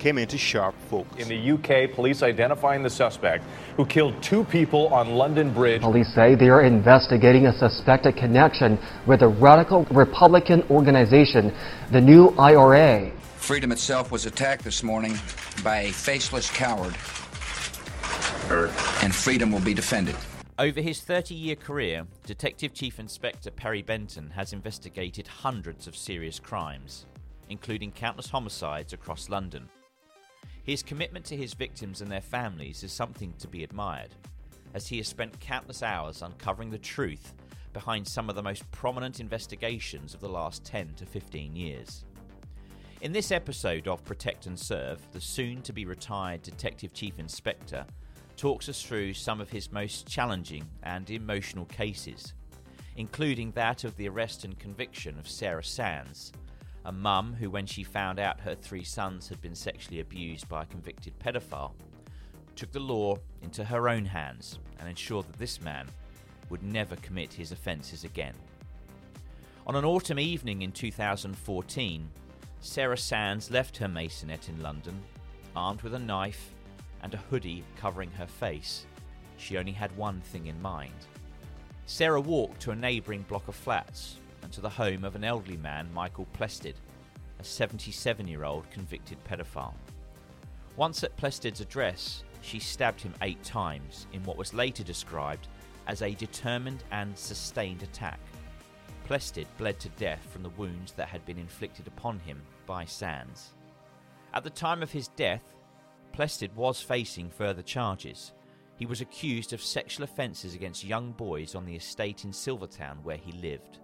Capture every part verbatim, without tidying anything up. came into sharp focus. In the U K, police identifying the suspect who killed two people on London Bridge. Police say they are investigating a suspected connection with a radical Republican organization, the New I R A. Freedom itself was attacked this morning by a faceless coward, and freedom will be defended. Over his thirty-year career, Detective Chief Inspector Perry Benton has investigated hundreds of serious crimes, including countless homicides across London. His commitment to his victims and their families is something to be admired, as he has spent countless hours uncovering the truth behind some of the most prominent investigations of the last ten to fifteen years. In this episode of Protect and Serve, the soon-to-be-retired Detective Chief Inspector talks us through some of his most challenging and emotional cases, including that of the arrest and conviction of Sarah Sands, a mum who, when she found out her three sons had been sexually abused by a convicted pedophile, took the law into her own hands and ensured that this man would never commit his offences again. On an autumn evening in two thousand fourteen, Sarah Sands left her maisonette in London, armed with a knife and a hoodie covering her face. She only had one thing in mind. Sarah walked to a neighbouring block of flats and to the home of an elderly man, Michael Plested, a seventy-seven-year-old convicted pedophile. Once at Plested's address, she stabbed him eight times in what was later described as a determined and sustained attack. Plested bled to death from the wounds that had been inflicted upon him by Sands. At the time of his death, Plested was facing further charges. He was accused of sexual offences against young boys on the estate in Silvertown where he lived.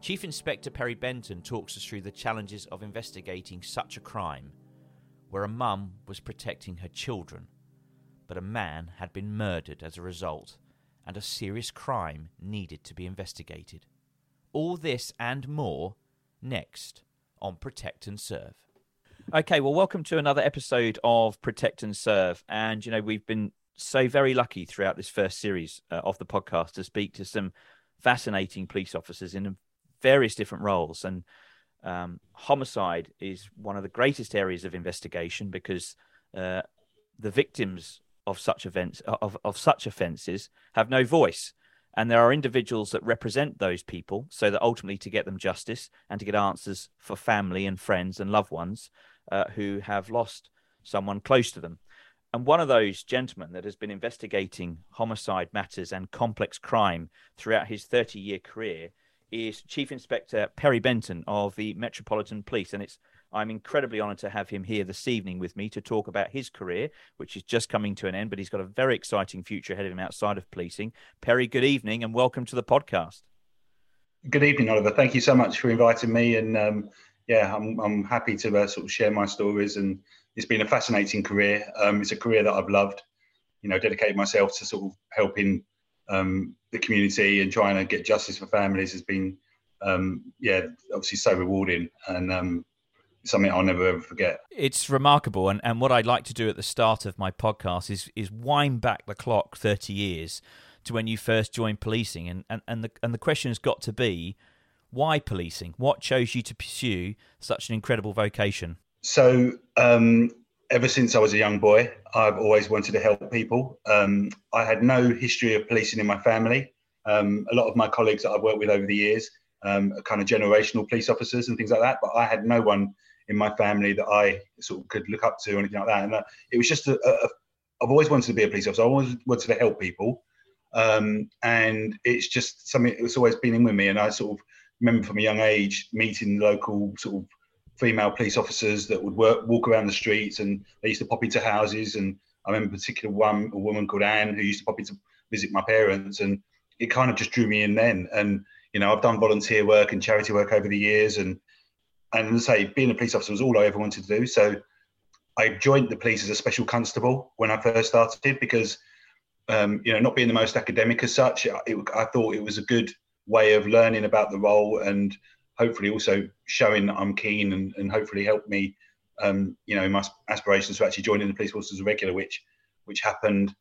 Chief Inspector Perry Benton talks us through the challenges of investigating such a crime, where a mum was protecting her children, but a man had been murdered as a result, and a serious crime needed to be investigated. All this and more next on Protect and Serve. Okay, well, welcome to another episode of Protect and Serve. And, you know, we've been so very lucky throughout this first series uh, of the podcast to speak to some fascinating police officers in various different roles. And um, homicide is one of the greatest areas of investigation because uh, the victims of such events, of, of such offences, have no voice. And there are individuals that represent those people so that ultimately to get them justice and to get answers for family and friends and loved ones uh, who have lost someone close to them. And one of those gentlemen that has been investigating homicide matters and complex crime throughout his thirty-year career is Chief Inspector Perry Benton of the Metropolitan Police. And it's I'm incredibly honoured to have him here this evening with me to talk about his career, which is just coming to an end, but he's got a very exciting future ahead of him outside of policing. Perry, good evening and welcome to the podcast. Good evening, Oliver. Thank you so much for inviting me. And um, yeah, I'm, I'm happy to uh, sort of share my stories. And it's been a fascinating career. Um, it's a career that I've loved, you know, dedicated myself to sort of helping um, the community and trying to get justice for families has been, um, yeah, obviously so rewarding. And um, something I'll never ever forget. It's remarkable. And, and what I'd like to do at the start of my podcast is is wind back the clock thirty years to when you first joined policing. And, and, and, the, and the question has got to be, why policing? What chose you to pursue such an incredible vocation? So um, ever since I was a young boy, I've always wanted to help people. Um, I had no history of policing in my family. Um, a lot of my colleagues that I've worked with over the years um, are kind of generational police officers and things like that. But I had no one in my family that I sort of could look up to or anything like that. And uh, it was just, a, a, I've always wanted to be a police officer. I always wanted to help people. Um, and it's just something that's always been in with me. And I sort of remember from a young age meeting local sort of female police officers that would work, walk around the streets, and they used to pop into houses. And I remember a particular one, a woman called Anne, who used to pop in to visit my parents. And it kind of just drew me in then. And, you know, I've done volunteer work and charity work over the years. And, and as I say, being a police officer was all I ever wanted to do. So I joined the police as a special constable when I first started because Um, you know, not being the most academic as such, it, I thought it was a good way of learning about the role and hopefully also showing that I'm keen and, and hopefully help me, um, you know, in my aspirations to actually joining the police force as a regular, which which happened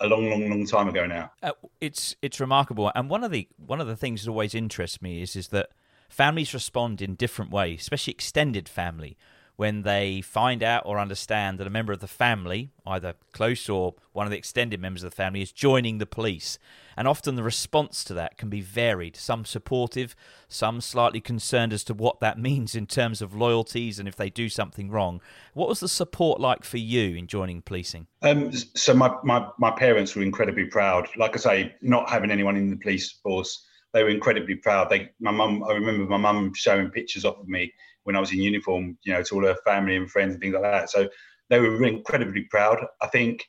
a long, long, long time ago now. Uh, it's it's remarkable, and one of the one of the things that always interests me is is that families respond in different ways, especially extended family, when they find out or understand that a member of the family, either close or one of the extended members of the family, is joining the police. And often the response to that can be varied, some supportive, some slightly concerned as to what that means in terms of loyalties and if they do something wrong. What was the support like for you in joining policing? Um, so my, my, my parents were incredibly proud. Like I say, not having anyone in the police force, they were incredibly proud. They, my mum, I remember my mum showing pictures off of me when I was in uniform, you know, to all her family and friends and things like that. So they were really incredibly proud. I think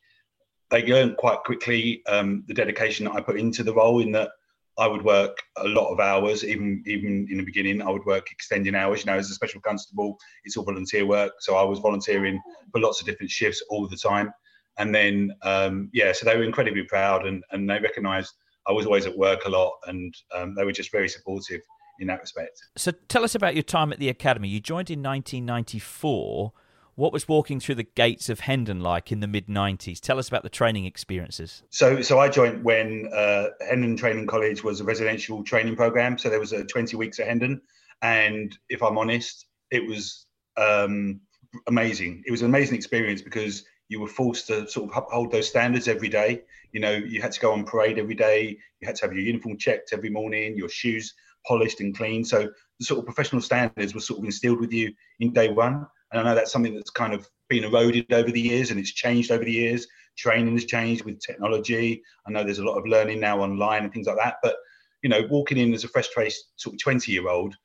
they learned quite quickly um, the dedication that I put into the role, in that I would work a lot of hours, even even in the beginning, I would work extending hours. You know, as a special constable, it's all volunteer work. So I was volunteering for lots of different shifts all the time. And then, um, yeah, so they were incredibly proud and, and they recognised I was always at work a lot, and um, they were just very supportive in that respect. So tell us about your time at the academy. You joined in nineteen ninety-four. What was walking through the gates of Hendon like in the mid nineties? Tell us about the training experiences. So so I joined when uh, Hendon Training College was a residential training program. So there was a twenty weeks at Hendon. And if I'm honest, it was um, amazing. It was an amazing experience because you were forced to sort of uphold those standards every day. You know, you had to go on parade every day. You had to have your uniform checked every morning, your shoes polished and clean. So the sort of professional standards were sort of instilled with you in day one. And I know that's something that's kind of been eroded over the years, and it's changed over the years. Training has changed with technology. I know there's a lot of learning now online and things like that. But, you know, walking in as a fresh-faced sort of twenty-year-old,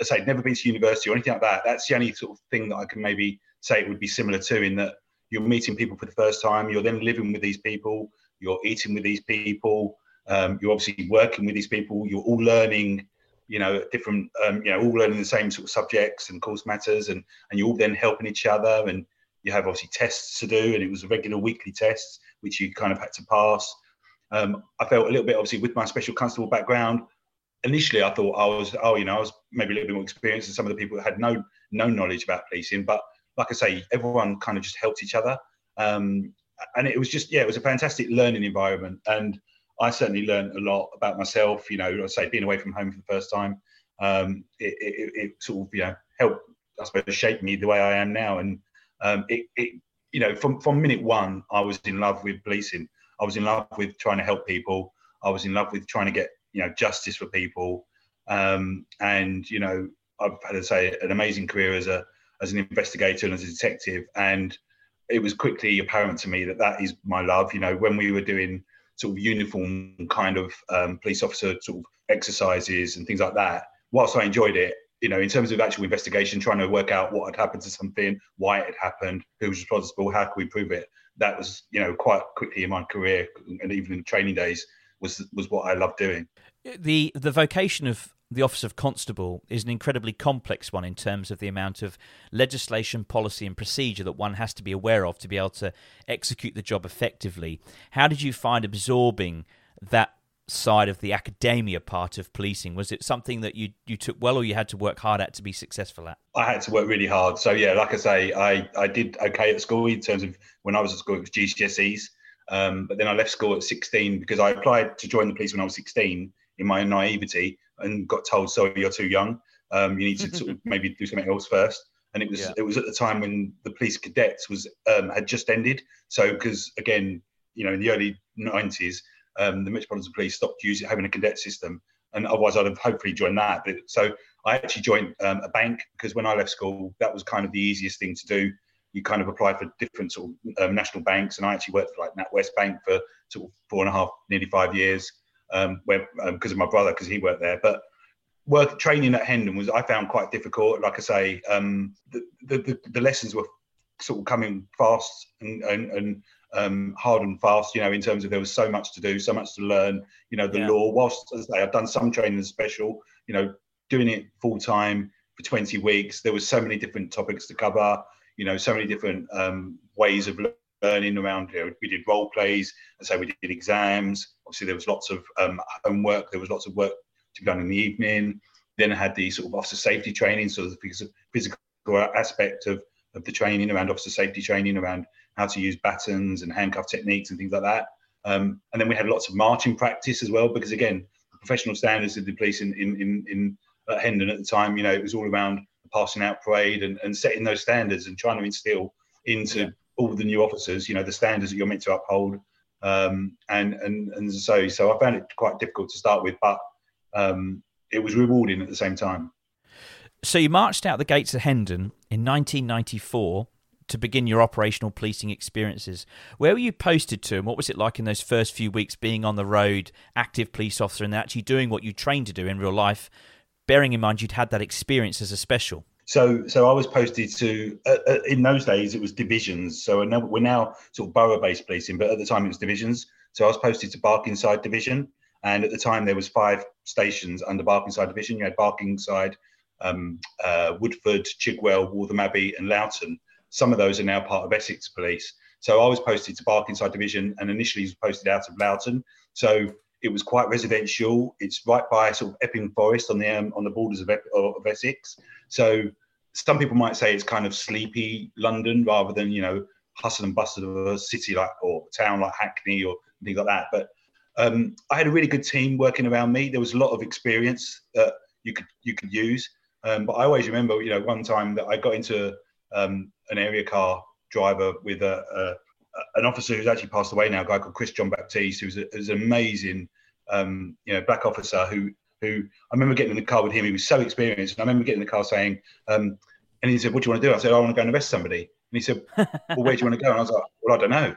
I say, never been to university or anything like that. That's the only sort of thing that I can maybe say it would be similar to, in that you're meeting people for the first time. You're then living with these people. You're eating with these people. Um, you're obviously working with these people. You're all learning, you know, different, um, you know, all learning the same sort of subjects and course matters, and, and you're all then helping each other, and you have obviously tests to do, and it was a regular weekly tests, which you kind of had to pass. Um, I felt a little bit, obviously, with my special constable background, initially I thought I was, oh, you know, I was maybe a little bit more experienced than some of the people that had no, no knowledge about policing, but like I say, everyone kind of just helped each other. Um, and it was just, yeah, it was a fantastic learning environment. And I certainly learned a lot about myself, you know, like I say, being away from home for the first time, um, it, it, it sort of, you know, helped, I suppose, shape me the way I am now. And um, it, it, you know, from, from minute one, I was in love with policing. I was in love with trying to help people. I was in love with trying to get, you know, justice for people. Um, and, you know, I've had to say an amazing career as a, as an investigator and as a detective. And it was quickly apparent to me that that is my love. You know, when we were doing sort of uniform kind of um, police officer sort of exercises and things like that, whilst I enjoyed it, you know, in terms of actual investigation, trying to work out what had happened to something, why it had happened, who was responsible, how can we prove it? That was, you know, quite quickly in my career, and even in the training days, was was what I loved doing. The the vocation of the Office of Constable is an incredibly complex one in terms of the amount of legislation, policy and procedure that one has to be aware of to be able to execute the job effectively. How did you find absorbing that side of the academia part of policing? Was it something that you, you took well, or you had to work hard at to be successful at? I had to work really hard. So, yeah, like I say, I, I did okay at school in terms of when I was at school, it was G C S Es. Um, but then I left school at sixteen because I applied to join the police when I was sixteen in my naivety and got told, sorry, you're too young. Um, you need to sort of maybe do something else first. And it was yeah. it was at the time when the police cadets was um, had just ended. So because, again, you know, in the early nineties, um, the Metropolitan Police stopped using having a cadet system. And otherwise, I'd have hopefully joined that. But so I actually joined um, a bank because when I left school, that was kind of the easiest thing to do. You kind of apply for different sort of um, national banks, and I actually worked for like NatWest Bank for sort of four and a half, nearly five years, um, where because um, of my brother, because he worked there. But work training at Hendon was I found quite difficult. Like I say, um, the, the, the the lessons were sort of coming fast and and, and um, hard and fast. You know, in terms of there was so much to do, so much to learn. You know, the yeah. law. Whilst as I say, I've done some training special, you know, doing it full time for twenty weeks, there was so many different topics to cover. You know, so many different um, ways of learning around, you know, we did role plays, and so we did exams. Obviously, there was lots of um, homework. There was lots of work to be done in the evening. Then I had the sort of officer safety training, so the physical aspect of, of the training around officer safety training, around how to use batons and handcuff techniques and things like that. Um, and then we had lots of marching practice as well, because, again, the professional standards of the police in, in, in, in uh, Hendon at the time, you know, it was all around passing out parade and, and setting those standards and trying to instill into yeah. all the new officers, you know, the standards that you're meant to uphold. Um, and, and, and so, so I found it quite difficult to start with, but um, it was rewarding at the same time. So you marched out the gates of Hendon in nineteen ninety-four to begin your operational policing experiences. Where were you posted to, and what was it like in those first few weeks being on the road, active police officer, and actually doing what you trained to do in real life, bearing in mind you'd had that experience as a special? So so I was posted to, uh, uh, in those days, it was divisions. So now, we're now sort of borough-based policing, but at the time it was divisions. So I was posted to Barkingside Division, and at the time there was five stations under Barkingside Division. You had Barkingside, um, uh, Woodford, Chigwell, Waltham Abbey and Loughton. Some of those are now part of Essex Police. So I was posted to Barkingside Division and initially was posted out of Loughton. So it was quite residential. It's right by sort of Epping Forest on the um, on the borders of, Ep- of Essex. So some people might say it's kind of sleepy London rather than, you know, hustle and bustle of a city like or a town like Hackney or things like that. But um, I had a really good team working around me. There was a lot of experience that you could you could use. Um, but I always remember, you know, one time that I got into um, an area car driver with a, a an officer who's actually passed away now, a guy called Chris John Baptiste, who's a, who's an amazing, um, you know, black officer who, who I remember getting in the car with him. He was so experienced. And I remember getting in the car saying, um, and he said, what do you want to do? I said, I want to go and arrest somebody. And he said, well, where do you want to go? And I was like, well, I don't know.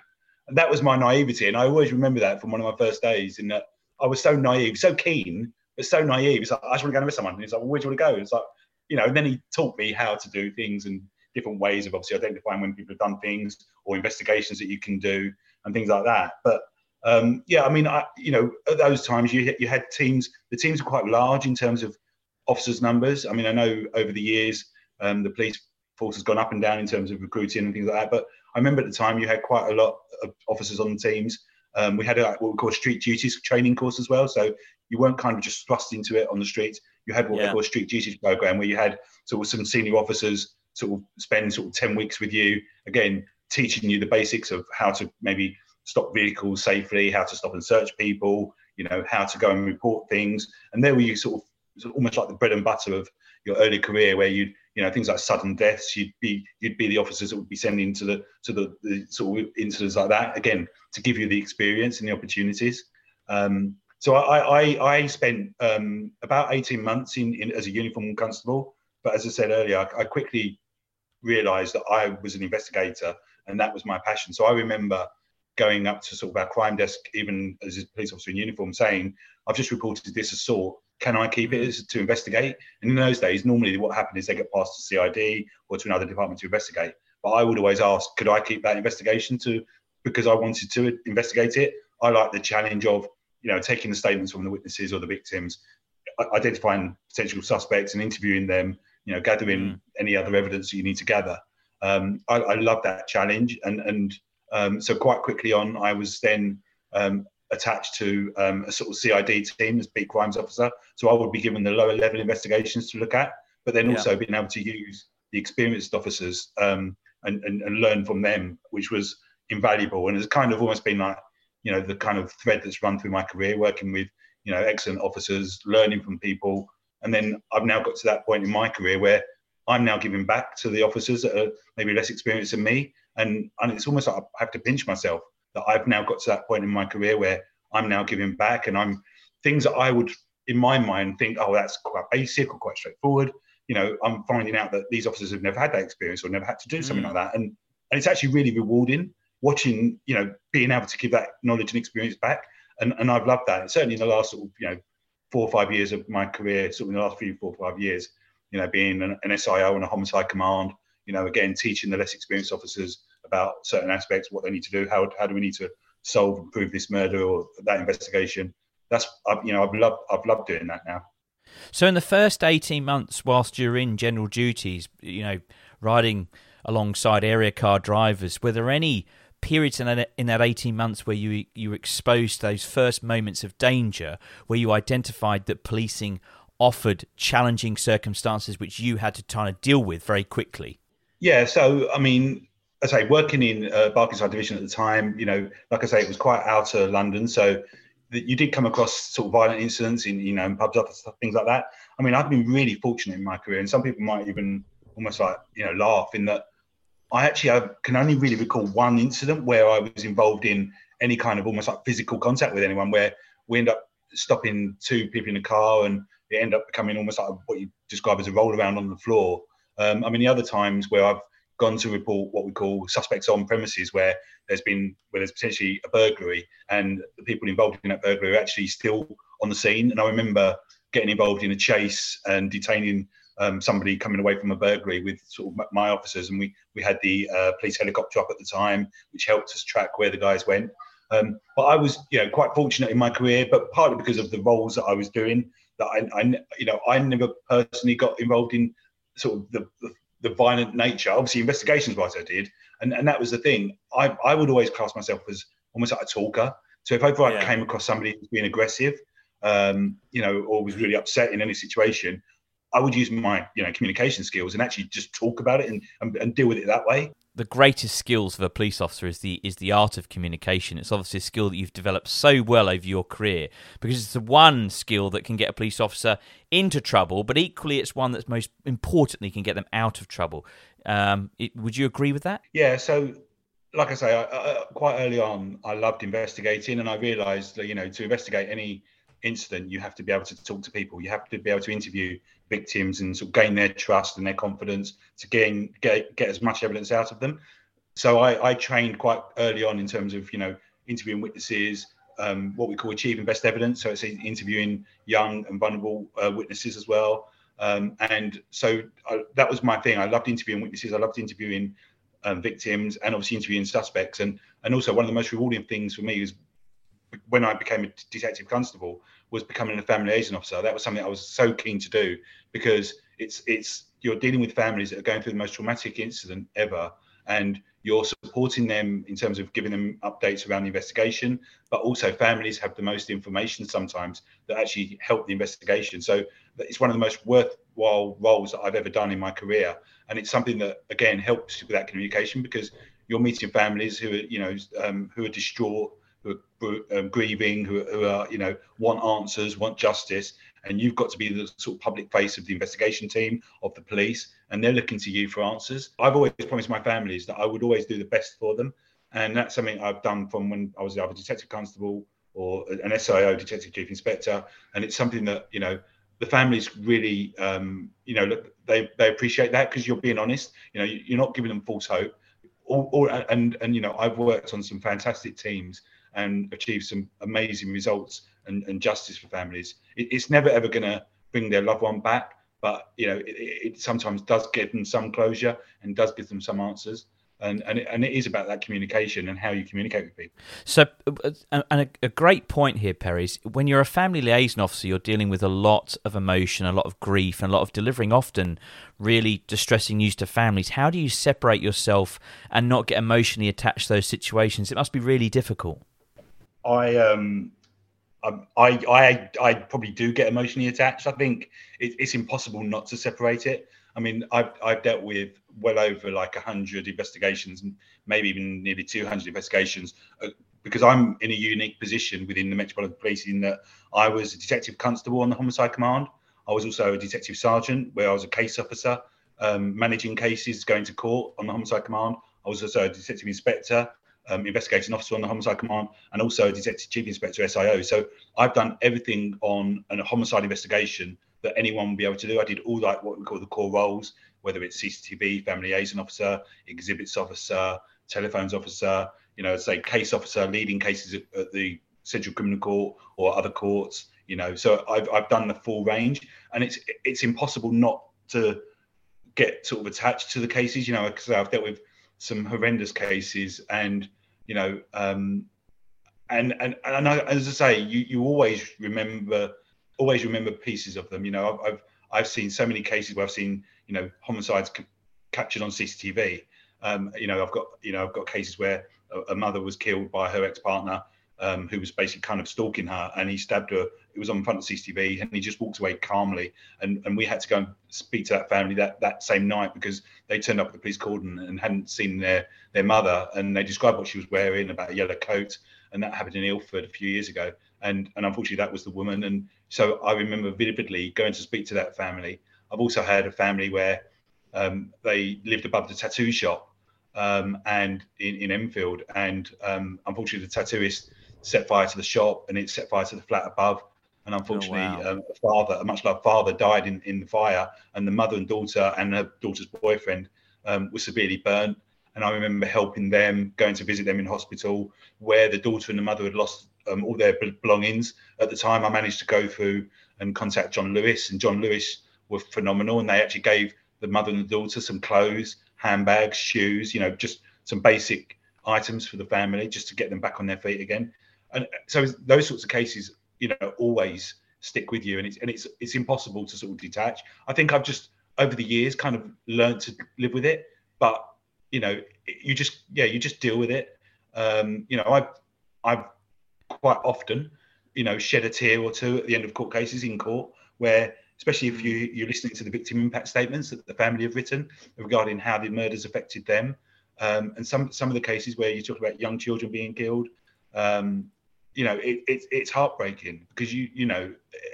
And that was my naivety. And I always remember that from one of my first days, in that I was so naive, so keen, but so naive. It's like, I just want to go and arrest someone. And he's like, well, where do you want to go? And it's like, you know, and then he taught me how to do things and different ways of obviously identifying when people have done things or investigations that you can do and things like that. But um, yeah, I mean, I, you know, at those times you you had teams, the teams were quite large in terms of officers' numbers. I mean, I know over the years um, the police force has gone up and down in terms of recruiting and things like that. But I remember at the time you had quite a lot of officers on the teams. Um, we had a, what we call street duties training course as well. So you weren't kind of just thrust into it on the streets. You had what yeah. they call a street duties program where you had sort of some senior officers sort of spend sort of ten weeks with you, again, teaching you the basics of how to maybe stop vehicles safely, how to stop and search people, you know, how to go and report things. And there were you sort of, sort of almost like the bread and butter of your early career where you'd, you know, things like sudden deaths, you'd be you'd be the officers that would be sending to the to the, the sort of incidents like that, again, to give you the experience and the opportunities. Um, so I, I, I spent um, about eighteen months in, in as a uniform constable. But as I said earlier, I, I quickly realised that I was an investigator and that was my passion. So I remember going up to sort of our crime desk, even as a police officer in uniform, saying, I've just reported this assault can I keep it as, to investigate? And in those days, normally what happened is they get passed to C I D or to another department to investigate. But I would always ask, could I keep that investigation to, because I wanted to investigate it. I like the challenge of, you know, taking the statements from the witnesses or the victims, identifying potential suspects and interviewing them, you know, gathering any other evidence that you need to gather. Um, I, I love that challenge. And, and um, so quite quickly on, I was then um, attached to um, a sort of C I D team as beat crimes officer. So I would be given the lower level investigations to look at, but then also yeah. being able to use the experienced officers um, and, and, and learn from them, which was invaluable. And it's kind of almost been like, you know, the kind of thread that's run through my career, working with, you know, excellent officers, learning from people. And then I've now got to that point in my career where I'm now giving back to the officers that are maybe less experienced than me. And, and it's almost like I have to pinch myself that I've now got to that point in my career where I'm now giving back, and I'm things that I would, in my mind, think, oh, that's quite basic or quite straightforward. You know, I'm finding out that these officers have never had that experience or never had to do something mm. like that. And, and it's actually really rewarding watching, you know, being able to give that knowledge and experience back. And, and I've loved that. And certainly in the last, sort of, you know, four or five years of my career, sort of in the last few, four or five years, you know, being an, an S I O and a homicide command, you know, again, teaching the less experienced officers about certain aspects, what they need to do, how how do we need to solve and prove this murder or that investigation. That's, I've, you know, I've loved, I've loved doing that now. So in the first eighteen months whilst you're in general duties, you know, riding alongside area car drivers, were there any periods in that, in that eighteen months where you, you were exposed to those first moments of danger, where you identified that policing offered challenging circumstances which you had to kind of deal with very quickly? Yeah, so, I mean, I say, working in uh, Barkingside Division at the time, you know, like I say, it was quite outer London, so that you did come across sort of violent incidents in, you know, in pubs, things like that. I mean, I've been really fortunate in my career, and some people might even almost like, you know, laugh in that I actually I can only really recall one incident where I was involved in any kind of almost like physical contact with anyone, where we end up stopping two people in a car and it ended up becoming almost like what you describe as a roll around on the floor. Um, I mean, the other times where I've gone to report what we call suspects on premises, where there's been, where there's potentially a burglary and the people involved in that burglary are actually still on the scene. And I remember getting involved in a chase and detaining um, somebody coming away from a burglary with sort of my officers. And we, we had the uh, police helicopter up at the time, which helped us track where the guys went. Um, but I was, you know, quite fortunate in my career, but partly because of the roles that I was doing, that I, I you know, I never personally got involved in sort of the, the the violent nature. Obviously, investigations-wise, I did, and and that was the thing. I I would always class myself as almost like a talker. So if ever yeah. I came across somebody who's being aggressive, um, you know, or was really upset in any situation, I would use my, you know, communication skills and actually just talk about it and, and, and deal with it that way. The greatest skills of a police officer is the is the art of communication. It's obviously a skill that you've developed so well over your career, because it's the one skill that can get a police officer into trouble, but equally it's one that's most importantly can get them out of trouble. Um, it, would you agree with that? Yeah, so like I say, I, I, quite early on, I loved investigating, and I realised that, you know, to investigate any incident, you have to be able to talk to people. You have to be able to interview victims and sort of gain their trust and their confidence to gain get, get as much evidence out of them. So I, I trained quite early on in terms of, you know, interviewing witnesses, um, what we call achieving best evidence. So it's interviewing young and vulnerable uh, witnesses as well. Um, and so I, that was my thing. I loved interviewing witnesses. I loved interviewing um, victims, and obviously interviewing suspects. And and also one of the most rewarding things for me is when I became a detective constable was becoming a family liaison officer. That was something I was so keen to do, because it's it's you're dealing with families that are going through the most traumatic incident ever, and you're supporting them in terms of giving them updates around the investigation, but also families have the most information sometimes that actually help the investigation. So it's one of the most worthwhile roles that I've ever done in my career, and it's something that again helps with that communication, because you're meeting families who are, you know, um, who are distraught, who are grieving, who, who are, you know, want answers, want justice, and you've got to be the sort of public face of the investigation team, of the police, and they're looking to you for answers. I've always promised my families that I would always do the best for them, and that's something I've done from when I was either a detective constable or an S I O, detective chief inspector, and it's something that, you know, the families really, um, you know, look, they, they appreciate that, because you're being honest, you know, you're not giving them false hope. All, all, and, and, you know, I've worked on some fantastic teams and achieved some amazing results and, and justice for families. It, it's never ever going to bring their loved one back, but you know, it, it sometimes does give them some closure and does give them some answers. And and it, and it is about that communication and how you communicate with people. So, and a, a great point here, Perry, is when you're a family liaison officer, you're dealing with a lot of emotion, a lot of grief, and a lot of delivering often really distressing news to families. How do you separate yourself and not get emotionally attached to those situations? It must be really difficult. I um, I I I probably do get emotionally attached. I think it, it's impossible not to separate it. I mean, I've, I've dealt with well over like one hundred investigations, maybe even nearly two hundred investigations, uh, because I'm in a unique position within the Metropolitan Police in that I was a detective constable on the Homicide Command. I was also a detective sergeant where I was a case officer, um, managing cases, going to court on the Homicide Command. I was also a detective inspector, um, investigating officer on the Homicide Command, and also a detective chief inspector, S I O. So I've done everything on a homicide investigation that anyone will be able to do. I did all like what we call the core roles, whether it's C C T V, family liaison officer, exhibits officer, telephones officer, you know, say case officer, leading cases at the Central Criminal Court or other courts, you know. So I've I've done the full range, and it's it's impossible not to get sort of attached to the cases, you know, because I've dealt with some horrendous cases, and you know, um, and and and I, as I say, you you always remember. always remember pieces of them. You know, I've, I've I've seen so many cases where I've seen, you know, homicides c- captured on C C T V. Um, you know, I've got, you know, I've got cases where a, a mother was killed by her ex-partner, um, who was basically kind of stalking her, and he stabbed her. It was on front of C C T V, and he just walked away calmly. And and we had to go and speak to that family that, that same night because they turned up at the police cordon and hadn't seen their, their mother. And they described what she was wearing, about a yellow coat. And that happened in Ilford a few years ago. And and unfortunately, that was the woman. And so I remember vividly going to speak to that family. I've also had a family where um, they lived above the tattoo shop um, and in, in Enfield. And um, unfortunately, the tattooist set fire to the shop, and it set fire to the flat above. And unfortunately, oh, wow. um, a father, a much-loved father, died in, in the fire. And the mother and daughter and her daughter's boyfriend um, were severely burnt. And I remember helping them, going to visit them in hospital, where the daughter and the mother had lost Um, all their belongings. At the time, I managed to go through and contact John Lewis, and John Lewis were phenomenal, and they actually gave the mother and the daughter some clothes, handbags, shoes, you know, just some basic items for the family just to get them back on their feet again. And so those sorts of cases, you know, always stick with you, and it's and it's it's impossible to sort of detach. I think I've just over the years kind of learned to live with it, but you know, you just yeah, you just deal with it. Um, you know, I I've quite often, you know, shed a tear or two at the end of court cases in court, where, especially if you, you're listening to the victim impact statements that the family have written regarding how the murders affected them. Um, and some some of the cases where you talk about young children being killed, um, you know, it, it, it's heartbreaking because, you you know,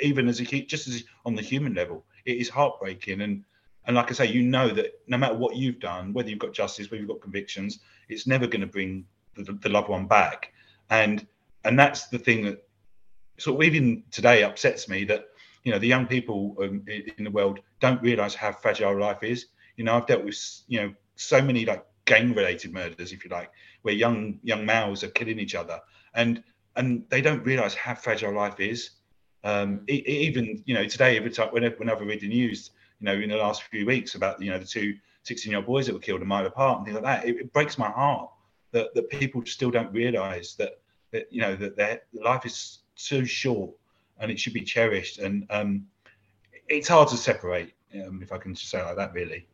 even as a just as on the human level, it is heartbreaking. And, and like I say, you know that no matter what you've done, whether you've got justice, whether you've got convictions, it's never going to bring the, the loved one back. And And that's the thing that sort of even today upsets me, that, you know, the young people um, in the world don't realise how fragile life is. You know, I've dealt with, you know, so many like gang related murders, if you like, where young young males are killing each other, and and they don't realise how fragile life is. Um, it, it even, you know, today, every time whenever, whenever I read the news, you know, in the last few weeks about, you know, the two sixteen-year-old boys that were killed a mile apart and things like that, it, it breaks my heart that, that people still don't realise that, that, you know, that their life is so short and it should be cherished. And um, it's hard to separate, um, if I can just say it like that, really.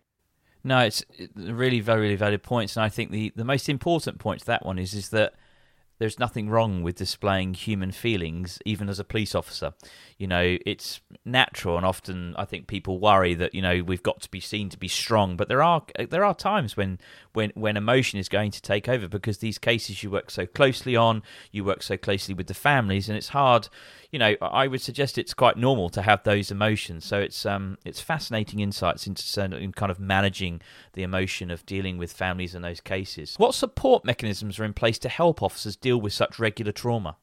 No, it's really very, really valid points. And I think the, the most important point to that one is, is that there's nothing wrong with displaying human feelings, even as a police officer. You know, it's natural, and often I think people worry that, you know, we've got to be seen to be strong. But there are there are times when when when emotion is going to take over, because these cases you work so closely on, you work so closely with the families, and it's hard. You know, I would suggest it's quite normal to have those emotions. So it's um it's fascinating insights into in kind of managing the emotion of dealing with families in those cases. What support mechanisms are in place to help officers deal with such regular trauma?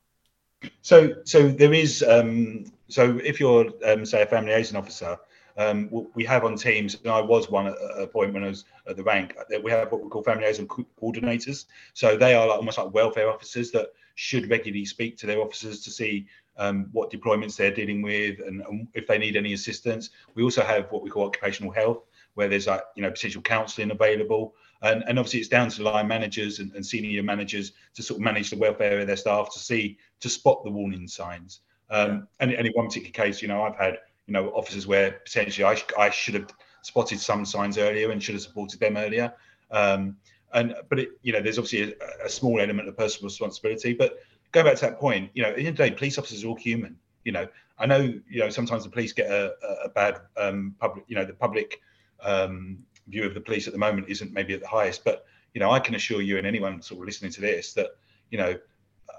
So, so there is. Um, so, if you're, um, say, a family liaison officer, um, we have on teams, and I was one at a point when I was at the rank, that we have what we call family liaison coordinators. So they are like, almost like welfare officers that should regularly speak to their officers to see um, what deployments they're dealing with, and, and if they need any assistance. We also have what we call occupational health, where there's like, you know, potential counselling available. And, and obviously it's down to line managers and, and senior managers to sort of manage the welfare of their staff to see, to spot the warning signs. Um, yeah. and, and in one particular case, you know, I've had, you know, officers where potentially I, sh- I should have spotted some signs earlier and should have supported them earlier. Um, and But, it, you know, there's obviously a, a small element of personal responsibility. But going back to that point, you know, at the end of the day, police officers are all human. You know, I know, you know, sometimes the police get a, a bad um, public, you know, the public um view of the police at the moment isn't maybe at the highest, but you know, I can assure you and anyone sort of listening to this that, you know,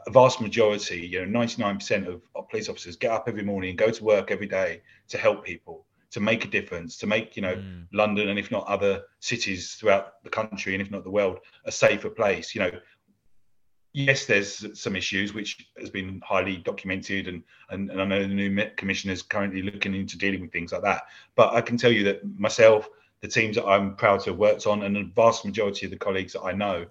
a vast majority, you know, ninety-nine percent of, of police officers get up every morning and go to work every day to help people, to make a difference, to make, you know, mm. London and if not other cities throughout the country and if not the world a safer place. You know, yes, there's some issues which has been highly documented, and, and, and I know the new commissioner is currently looking into dealing with things like that. But I can tell you that myself, the teams that I'm proud to have worked on, and the vast majority of the colleagues that I know,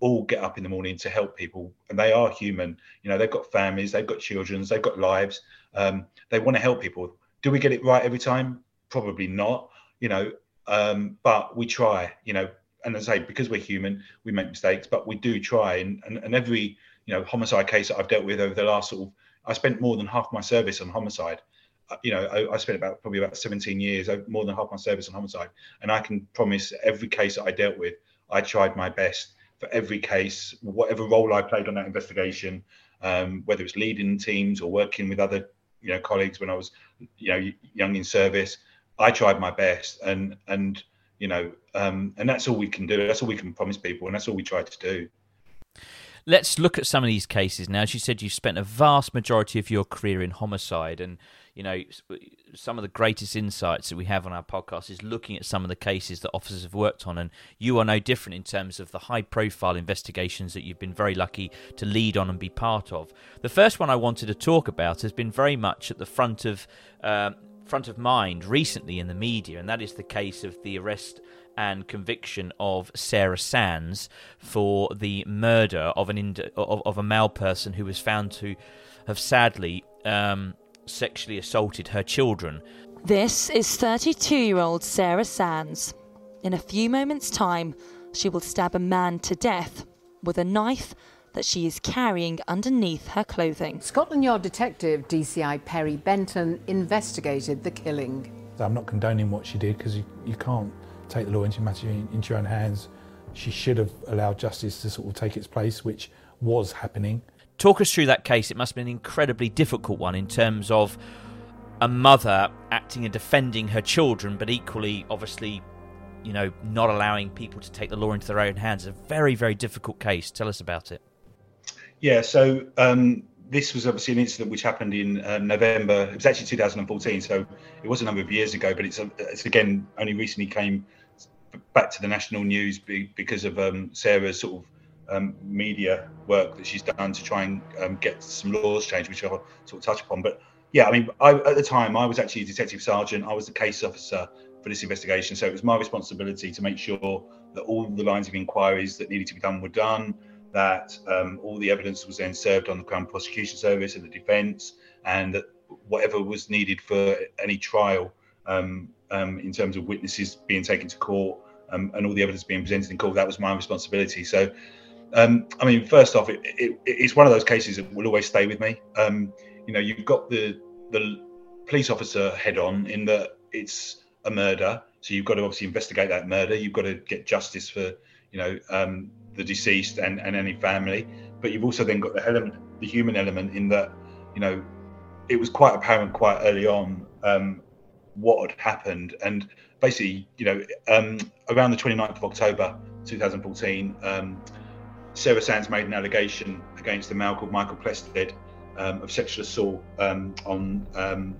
all get up in the morning to help people, and they are human. You know, they've got families, they've got children, they've got lives. Um, they want to help people. Do we get it right every time? Probably not. You know, um, but we try. You know. And as I say, because we're human, we make mistakes, but we do try. And, and and every, you know, homicide case that I've dealt with over the last sort of, I spent more than half my service on homicide. Uh, you know, I, I spent about probably about seventeen years, more than half my service on homicide. And I can promise every case that I dealt with, I tried my best for every case, whatever role I played on that investigation, um, whether it's leading teams or working with other, you know, colleagues when I was, you know, young in service, I tried my best. And, and, you know, um, and that's all we can do. That's all we can promise people, and that's all we try to do. Let's look at some of these cases now. As you said, you've spent a vast majority of your career in homicide, and, you know, some of the greatest insights that we have on our podcast is looking at some of the cases that officers have worked on, and you are no different in terms of the high-profile investigations that you've been very lucky to lead on and be part of. The first one I wanted to talk about has been very much at the front of... Um, front of mind recently in the media, and that is the case of the arrest and conviction of Sarah Sands for the murder of an ind- of, of a male person who was found to have sadly um, sexually assaulted her children. This is thirty-two-year-old Sarah Sands. In a few moments' time, she will stab a man to death with a knife that she is carrying underneath her clothing. Scotland Yard detective D C I Perry Benton investigated the killing. I'm not condoning what she did, because you, you can't take the law into, into your own hands. She should have allowed justice to sort of take its place, which was happening. Talk us through that case. It must have been an incredibly difficult one in terms of a mother acting and defending her children, but equally, obviously, you know, not allowing people to take the law into their own hands. A very, very difficult case. Tell us about it. Yeah, so um, this was obviously an incident which happened in uh, November. It was actually two thousand fourteen, so it was a number of years ago, but it's, a, it's again, only recently came back to the national news be, because of um, Sarah's sort of um, media work that she's done to try and um, get some laws changed, which I'll sort of touch upon. But yeah, I mean, I, at the time, I was actually a detective sergeant. I was the case officer for this investigation, so it was my responsibility to make sure that all the lines of inquiries that needed to be done were done, that um, all the evidence was then served on the Crown Prosecution Service and the defence, and that whatever was needed for any trial um, um, in terms of witnesses being taken to court um, and all the evidence being presented in court, that was my responsibility. So, um, I mean, first off, it, it, it's one of those cases that will always stay with me. Um, you know, you've got the, the police officer head on in that it's a murder, so you've got to obviously investigate that murder. You've got to get justice for, you know, um, the deceased and, and any family, but you've also then got the element, the human element, in that, you know, it was quite apparent quite early on um, what had happened. And basically, you know, um, around the twenty-ninth of October twenty fourteen, um, Sarah Sands made an allegation against a male called Michael Plested um, of sexual assault um, on, um,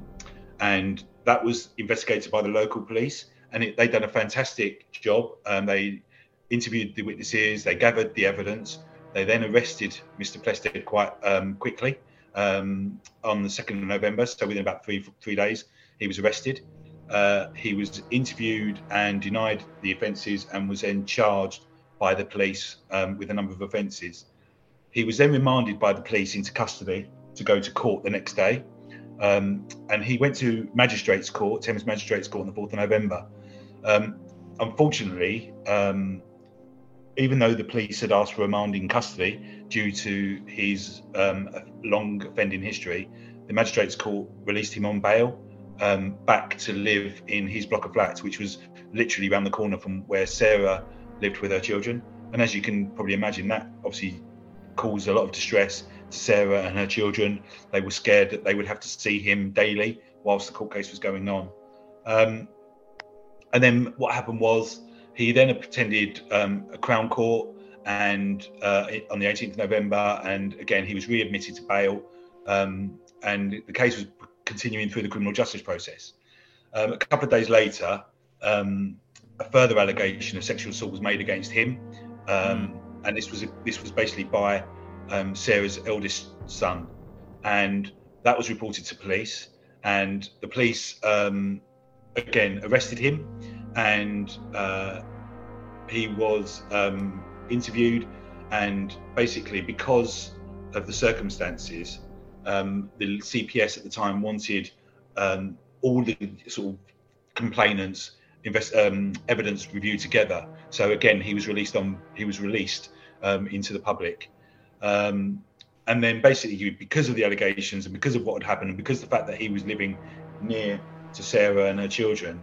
and that was investigated by the local police, and it, they'd done a fantastic job. Um, they interviewed the witnesses, they gathered the evidence, they then arrested Mister Plested quite um, quickly um, on the second of November, so within about three three days he was arrested. Uh, he was interviewed and denied the offences and was then charged by the police um, with a number of offences. He was then remanded by the police into custody to go to court the next day. Um, and he went to Magistrates Court, Thames Magistrates Court, on the fourth of November. Um, unfortunately, um, even though the police had asked for remand in custody due to his um, long offending history, the Magistrates Court released him on bail um, back to live in his block of flats, which was literally around the corner from where Sarah lived with her children. And as you can probably imagine, that obviously caused a lot of distress to Sarah and her children. They were scared that they would have to see him daily whilst the court case was going on. Um, and then what happened was he then attended um, a Crown Court and uh, on the eighteenth of November, and again he was readmitted to bail, um, and the case was continuing through the criminal justice process. Um, a couple of days later, um, a further allegation of sexual assault was made against him. Um, and this was this was basically by um, Sarah's eldest son, and that was reported to police, and the police um, again arrested him, and uh, he was um, interviewed, and basically because of the circumstances, um, the C P S at the time wanted um, all the sort of complainants' Invest, um, evidence reviewed together. So again, he was released on he was released um, into the public, um, and then basically you, because of the allegations and because of what had happened and because of the fact that he was living near to Sarah and her children,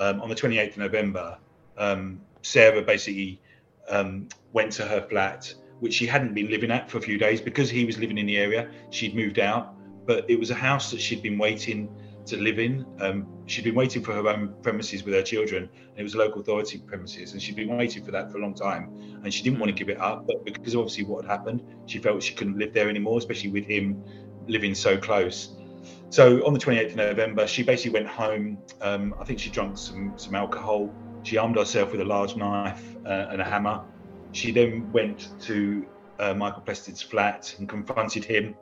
um, on the twenty-eighth of November, um, Sarah basically um, went to her flat, which she hadn't been living at for a few days because he was living in the area. She'd moved out, but it was a house that she'd been waiting to live in. Um, she'd been waiting for her own premises with her children. It was local authority premises, and she'd been waiting for that for a long time, and she didn't want to give it up, but because obviously what had happened, she felt she couldn't live there anymore, especially with him living so close. So on the twenty-eighth of November, she basically went home. Um, I think she drank some, some alcohol. She armed herself with a large knife uh, and a hammer. She then went to uh, Michael Plested's flat and confronted him.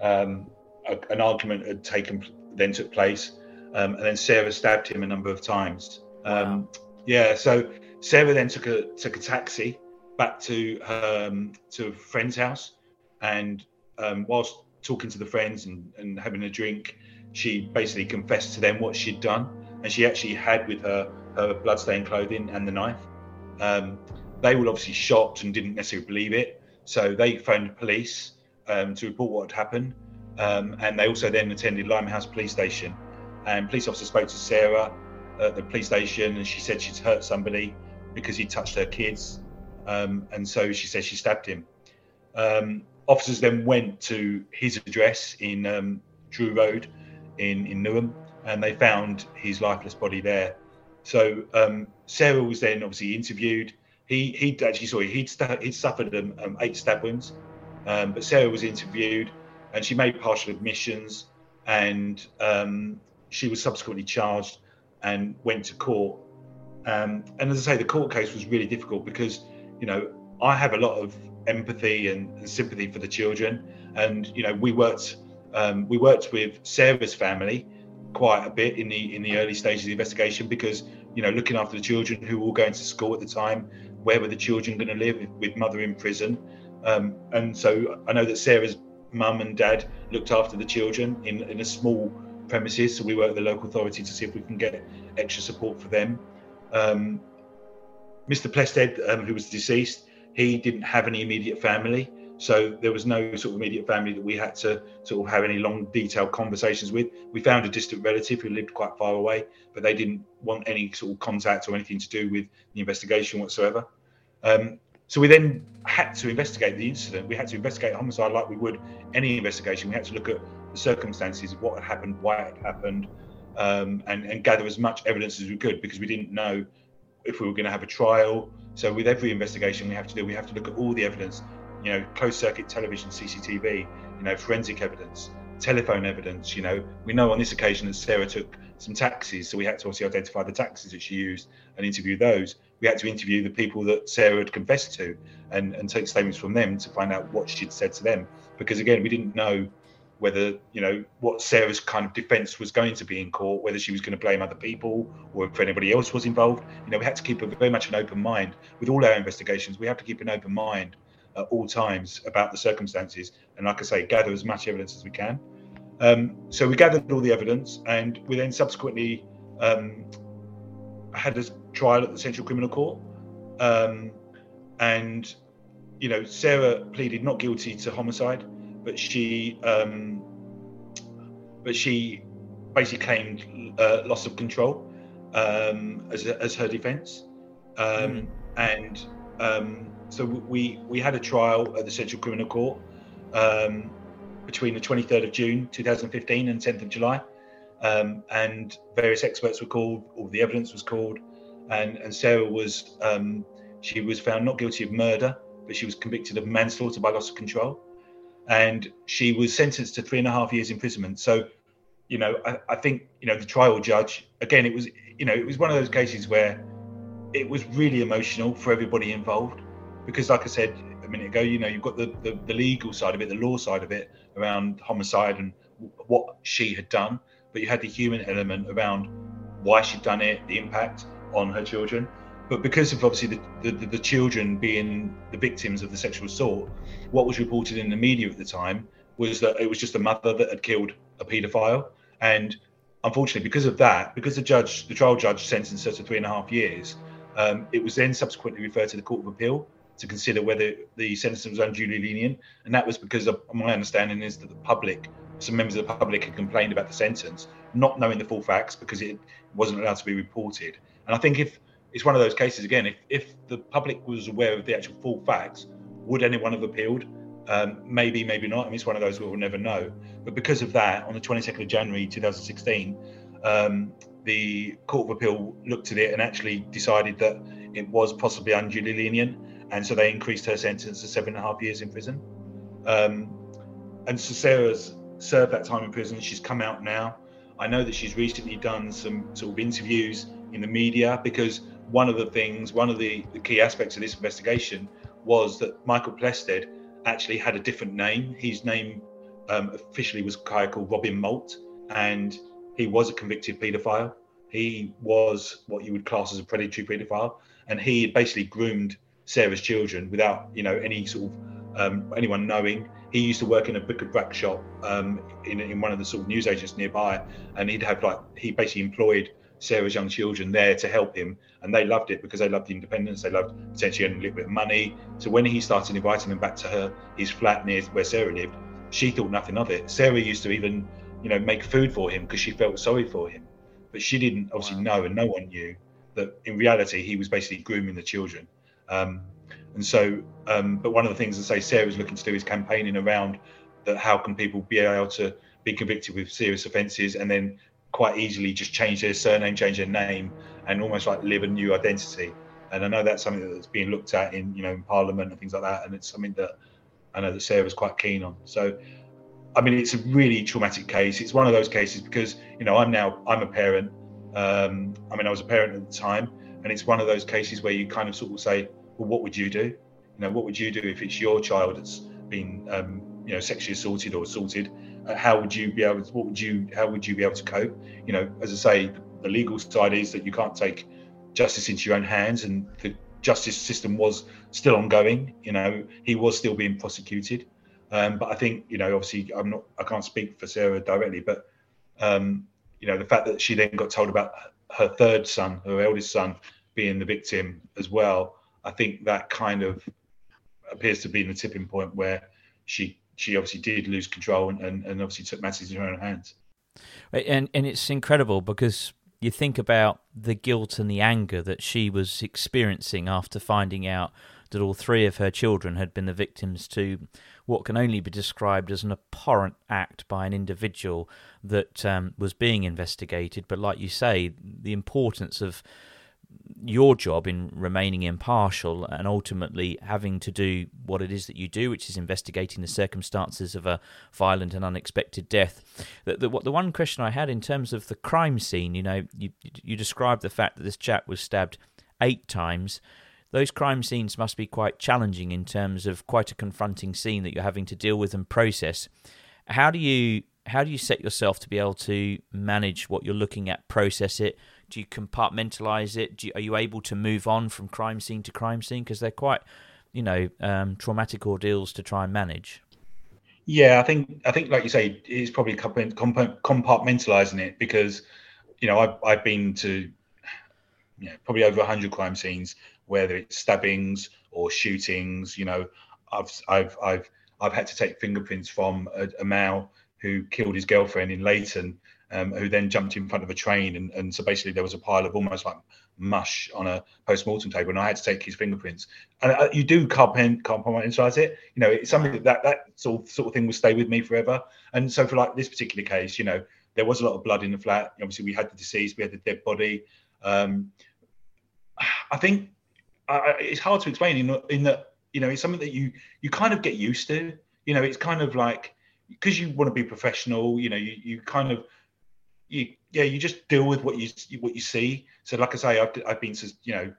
Um, a, an argument had taken then took place, um, and then Sarah stabbed him a number of times. Um, wow. Yeah, so Sarah then took a took a taxi back to her, um, to a friend's house, and um, whilst talking to the friends and, and having a drink, she basically confessed to them what she'd done, and she actually had with her her bloodstained clothing and the knife. Um, they were obviously shocked and didn't necessarily believe it, so they phoned the police um, to report what had happened. Um, and they also then attended Limehouse Police Station, and police officer spoke to Sarah at the police station, and she said she'd hurt somebody because he touched her kids, um, and so she said she stabbed him. Um, officers then went to his address in um, Drew Road in, in Newham, and they found his lifeless body there. So um, Sarah was then obviously interviewed. He he'd actually sorry he'd st- he'd suffered um, um, eight stab wounds, um, but Sarah was interviewed, and she made partial admissions, and um, she was subsequently charged and went to court. Um, and as I say, the court case was really difficult because, you know, I have a lot of empathy and, and sympathy for the children. And, you know, we worked um, we worked with Sarah's family quite a bit in the in the early stages of the investigation because, you know, looking after the children who were all going to school at the time, where were the children going to live with mother in prison? Um, and so I know that Sarah's mum and dad looked after the children in, in a small premises, so we work with the local authority to see if we can get extra support for them. Um, Mister Plested, um, who was deceased, he didn't have any immediate family, so there was no sort of immediate family that we had to sort of have any long detailed conversations with. We found a distant relative who lived quite far away, but they didn't want any sort of contact or anything to do with the investigation whatsoever. Um, So we then had to investigate the incident. We had to investigate homicide like we would any investigation. We had to look at the circumstances of what had happened, why it happened, um, and, and gather as much evidence as we could because we didn't know if we were going to have a trial. So with every investigation we have to do, we have to look at all the evidence, you know, closed circuit television, C C T V, you know, forensic evidence, telephone evidence, you know. We know on this occasion that Sarah took some taxis, so we had to obviously identify the taxis that she used and interview those. We had to interview the people that Sarah had confessed to and, and take statements from them to find out what she'd said to them. Because again, we didn't know whether, you know, what Sarah's kind of defense was going to be in court, whether she was going to blame other people or if anybody else was involved. You know, we had to keep a, very much an open mind. With all our investigations, we have to keep an open mind at all times about the circumstances, and like I say, gather as much evidence as we can. Um, so we gathered all the evidence, and we then subsequently um, had a trial at the Central Criminal Court. Um, and, you know, Sarah pleaded not guilty to homicide, but she um, but she basically claimed uh, loss of control um, as, as her defence. Um, mm. And um, so we, we had a trial at the Central Criminal Court um, between the twenty-third of June two thousand fifteen and tenth of July. Um, and various experts were called, all the evidence was called, and, and Sarah was, um, she was found not guilty of murder, but she was convicted of manslaughter by loss of control. And she was sentenced to three and a half years imprisonment. So, you know, I, I think, you know, the trial judge, again, it was, you know, it was one of those cases where it was really emotional for everybody involved, because like I said a minute ago, you know, you've got the, the, the legal side of it, the law side of it around homicide and w- what she had done, but you had the human element around why she'd done it, the impact on her children. But because of obviously the, the, the children being the victims of the sexual assault, what was reported in the media at the time was that it was just a mother that had killed a paedophile. And unfortunately, because of that, because the judge, the trial judge sentenced her to three and a half years, um, it was then subsequently referred to the Court of Appeal to consider whether the sentence was unduly lenient. And that was because of, my understanding is that the public, some members of the public had complained about the sentence, not knowing the full facts because it wasn't allowed to be reported. And I think if it's one of those cases, again, if, if the public was aware of the actual full facts, would anyone have appealed? Um, maybe, maybe not. I mean, it's one of those we'll never know. But because of that, on the twenty-second of January two thousand sixteen, um, the Court of Appeal looked at it and actually decided that it was possibly unduly lenient. And so they increased her sentence to seven and a half years in prison. Um, and so Sarah's served that time in prison. She's come out now. I know that she's recently done some sort of interviews in the media, because one of the things, one of the, the key aspects of this investigation was that Michael Plested actually had a different name. His name um, officially was a guy called Robin Malt, and he was a convicted paedophile. He was what you would class as a predatory paedophile, and he basically groomed Sarah's children without, you know, any sort of um, anyone knowing. He used to work in a bric-a-brac shop um, in, in one of the sort of news agents nearby, and he'd have like, he basically employed Sarah's young children there to help him, and they loved it because they loved the independence, they loved potentially earning a little bit of money. So when he started inviting them back to her, his flat near where Sarah lived, she thought nothing of it. Sarah used to even, you know, make food for him because she felt sorry for him, but she didn't obviously know, and no one knew that in reality he was basically grooming the children. Um, And so, um, but one of the things I say Sarah's looking to do is campaigning around that how can people be able to be convicted with serious offences and then quite easily just change their surname, change their name, and almost like live a new identity. And I know that's something that's being looked at in, you know, in Parliament and things like that. And it's something that I know that Sarah's quite keen on. So, I mean, it's a really traumatic case. It's one of those cases because, you know, I'm now, I'm a parent. Um, I mean, I was a parent at the time. And it's one of those cases where you kind of sort of say, well, what would you do? You know, what would you do if it's your child that's been, um, you know, sexually assaulted or assaulted? Uh, how would you be able to, what would you, how would you be able to cope? You know, as I say, the legal side is that you can't take justice into your own hands, and the justice system was still ongoing. You know, he was still being prosecuted. Um, but I think, you know, obviously I'm not, I can't speak for Sarah directly, but, um, you know, the fact that she then got told about her third son, her eldest son, being the victim as well, I think that kind of appears to be the tipping point where she she obviously did lose control and, and, and obviously took matters in her own hands. And and it's incredible because you think about the guilt and the anger that she was experiencing after finding out that all three of her children had been the victims to what can only be described as an abhorrent act by an individual that um, was being investigated. But like you say, the importance of your job in remaining impartial and ultimately having to do what it is that you do, which is investigating the circumstances of a violent and unexpected death. The, the, the one question I had in terms of the crime scene, you know, you, you described the fact that this chap was stabbed eight times. Those crime scenes must be quite challenging in terms of quite a confronting scene that you're having to deal with and process. How do you how do you set yourself to be able to manage what you're looking at, process it? Do you compartmentalize it? Do you, are you able to move on from crime scene to crime scene? Because they're quite you know, um, traumatic ordeals to try and manage? Yeah, I think I think like you say, it's probably compartmentalising it, because, you know, I've, I've been to, you know, probably over one hundred crime scenes, whether it's stabbings or shootings. You know, I've I've I've I've had to take fingerprints from a, a male who killed his girlfriend in Leighton, um, who then jumped in front of a train, and, and so basically there was a pile of almost like mush on a post-mortem table, and I had to take his fingerprints. And I, you do compartmentalize it, you know. It's something that that sort of, sort of thing will stay with me forever. And so for like this particular case, you know, there was a lot of blood in the flat. Obviously, we had the deceased, we had the dead body. Um, I think I, it's hard to explain in, in that, you know, it's something that you you kind of get used to. You know, it's kind of like, because you want to be professional, you know, you, you kind of, you yeah, you just deal with what you what you see. So like I say, I've, I've been to, you know,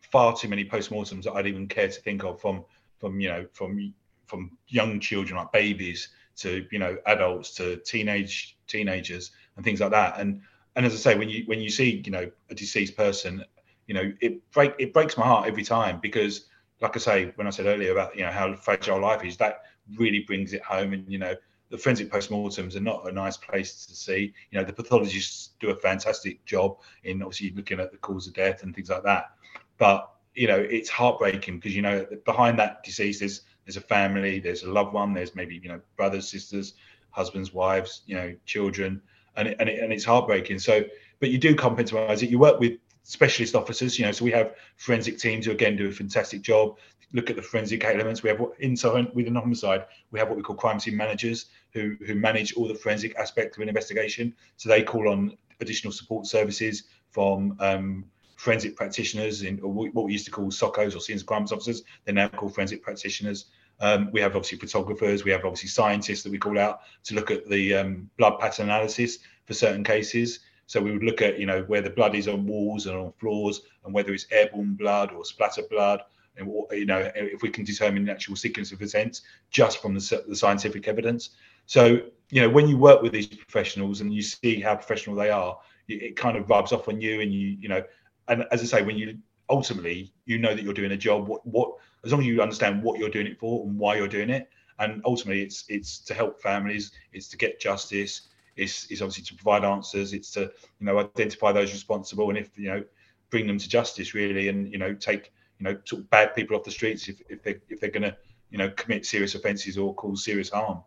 far too many postmortems that I'd even care to think of, from from you know from from young children, like babies, to, you know, adults, to teenage teenagers and things like that. And and as I say, when you when you see, you know, a deceased person, you know, it break it breaks my heart every time, because like I say, when I said earlier about, you know, how fragile life is, that really brings it home. And, you know, the forensic postmortems are not a nice place to see. You know, the pathologists do a fantastic job in obviously looking at the cause of death and things like that. But, you know, it's heartbreaking, because, you know, behind that deceased, there's, there's a family, there's a loved one, there's maybe, you know, brothers, sisters, husbands, wives, you know, children, and it, and, it, and it's heartbreaking. So, but you do compartmentalize it. You work with specialist officers, you know, so we have forensic teams who again do a fantastic job, look at the forensic elements. We have what inside within homicide, we have what we call crime scene managers who who manage all the forensic aspects of an investigation. So they call on additional support services from um forensic practitioners, in or what we used to call S O C Os or scenes of crimes officers. They're now called forensic practitioners. Um, we have obviously photographers, we have obviously scientists that we call out to look at the um, blood pattern analysis for certain cases. So we would look at, you know, where the blood is on walls and on floors, and whether it's airborne blood or splatter blood, and, you know, if we can determine the actual sequence of events just from the, the scientific evidence. So, you know, when you work with these professionals and you see how professional they are, it kind of rubs off on you, and you, you know, and as I say, when you ultimately, you know that you're doing a job, what, what, as long as you understand what you're doing it for and why you're doing it, and ultimately it's it's to help families, it's to get justice. It's, it's obviously to provide answers. It's to, you know, identify those responsible, and if, you know, bring them to justice really, and, you know, take, you know, sort of bad people off the streets if, if they if they're going to, you know, commit serious offences or cause serious harm.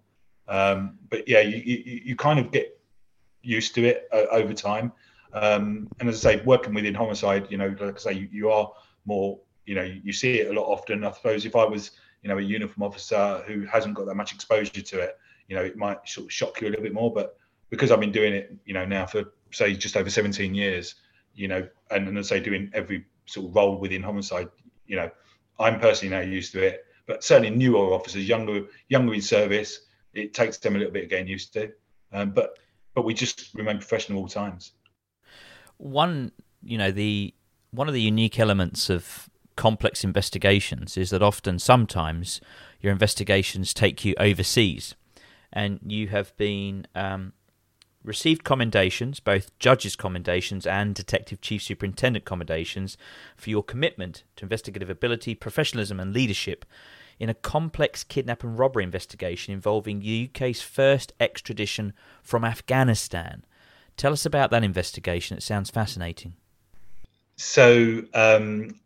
Um, but yeah, you, you you kind of get used to it uh, over time. Um, and as I say, working within homicide, you know, like I say, you, you are more, you know, you see it a lot often. I suppose if I was, you know, a uniform officer who hasn't got that much exposure to it, you know, it might sort of shock you a little bit more, but. Because I've been doing it, you know, now for say just over seventeen years, you know, and, and I say doing every sort of role within homicide, you know, I'm personally now used to it. But certainly newer officers, younger, younger in service, it takes them a little bit of getting used to. Um, but but we just remain professional at all times. One, you know, the one of the unique elements of complex investigations is that often, sometimes, your investigations take you overseas, and you have been. Um, received commendations, both judges' commendations and Detective Chief Superintendent commendations, for your commitment to investigative ability, professionalism and leadership in a complex kidnap and robbery investigation involving the U K's first extradition from Afghanistan. Tell us about that investigation. It sounds fascinating. So um,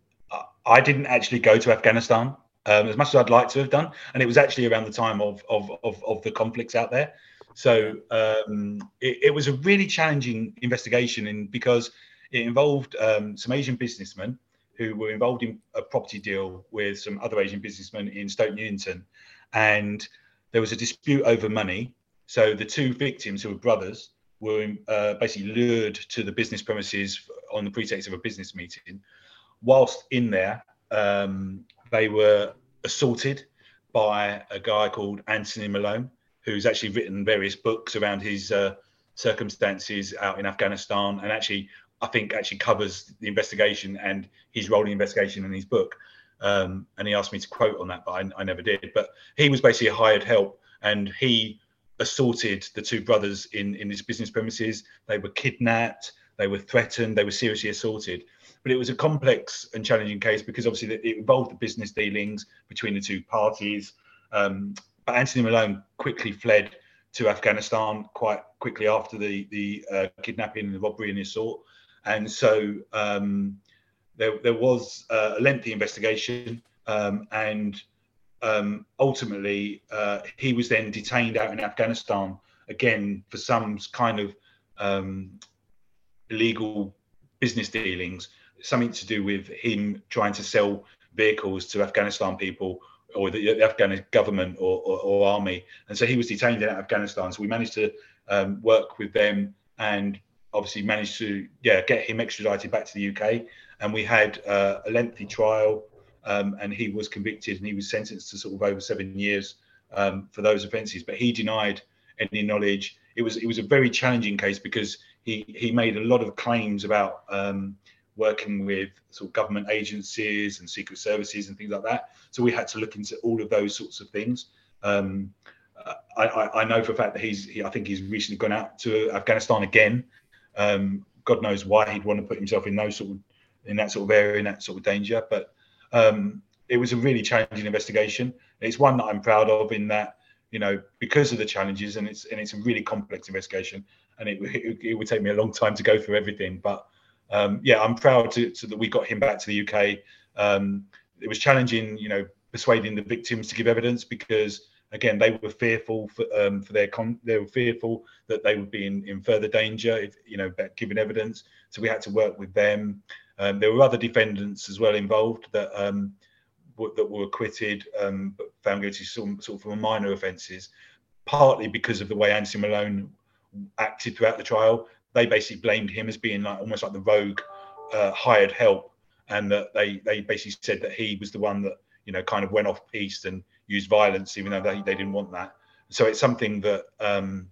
I didn't actually go to Afghanistan um, as much as I'd like to have done, and it was actually around the time of of of, of the conflicts out there. So um, it, it was a really challenging investigation in, because it involved um, some Asian businessmen who were involved in a property deal with some other Asian businessmen in Stoke Newington. And there was a dispute over money. So the two victims, who were brothers, were uh, basically lured to the business premises on the pretext of a business meeting. Whilst in there, um, they were assaulted by a guy called Anthony Malone, who's actually written various books around his uh, circumstances out in Afghanistan, and actually, I think, actually covers the investigation and his role in the investigation in his book. Um, and he asked me to quote on that, but I, I never did. But he was basically a hired help, and he assaulted the two brothers in, in his business premises. They were kidnapped, they were threatened, they were seriously assaulted. But it was a complex and challenging case because obviously it involved the business dealings between the two parties. Um, but Anthony Malone quickly fled to Afghanistan quite quickly after the, the uh, kidnapping and the robbery and the assault. And so um, there, there was a lengthy investigation um, and um, ultimately uh, he was then detained out in Afghanistan again for some kind of um, illegal business dealings, something to do with him trying to sell vehicles to Afghanistan people or the, the Afghan government or, or, or army. And so he was detained in Afghanistan. So we managed to um, work with them and obviously managed to yeah get him extradited back to the U K. And we had uh, a lengthy trial um, and he was convicted and he was sentenced to sort of over seven years um, for those offences. But he denied any knowledge. It was it was a very challenging case because he, he made a lot of claims about um, working with sort of government agencies and secret services and things like that. So we had to look into all of those sorts of things. Um, I, I, I know for a fact that he's he, I think he's recently gone out to Afghanistan again. Um, God knows why he'd want to put himself in those sort of in that sort of area, in that sort of danger. But um, it was a really challenging investigation. It's one that I'm proud of in that, you know, because of the challenges, and it's and it's a really complex investigation, and it it, it would take me a long time to go through everything. But um, yeah, I'm proud to, to that we got him back to the U K. Um, it was challenging, you know, persuading the victims to give evidence because again they were fearful for um, for their con- they were fearful that they would be in, in further danger if you know giving evidence. So we had to work with them. Um, there were other defendants as well involved that. Um, that were acquitted um, but found guilty sort of for minor offences, partly because of the way Anthony Malone acted throughout the trial. They basically blamed him as being like almost like the rogue uh, hired help, and that they they basically said that he was the one that you know kind of went off piste and used violence, even though they, they didn't want that. So it's something that um,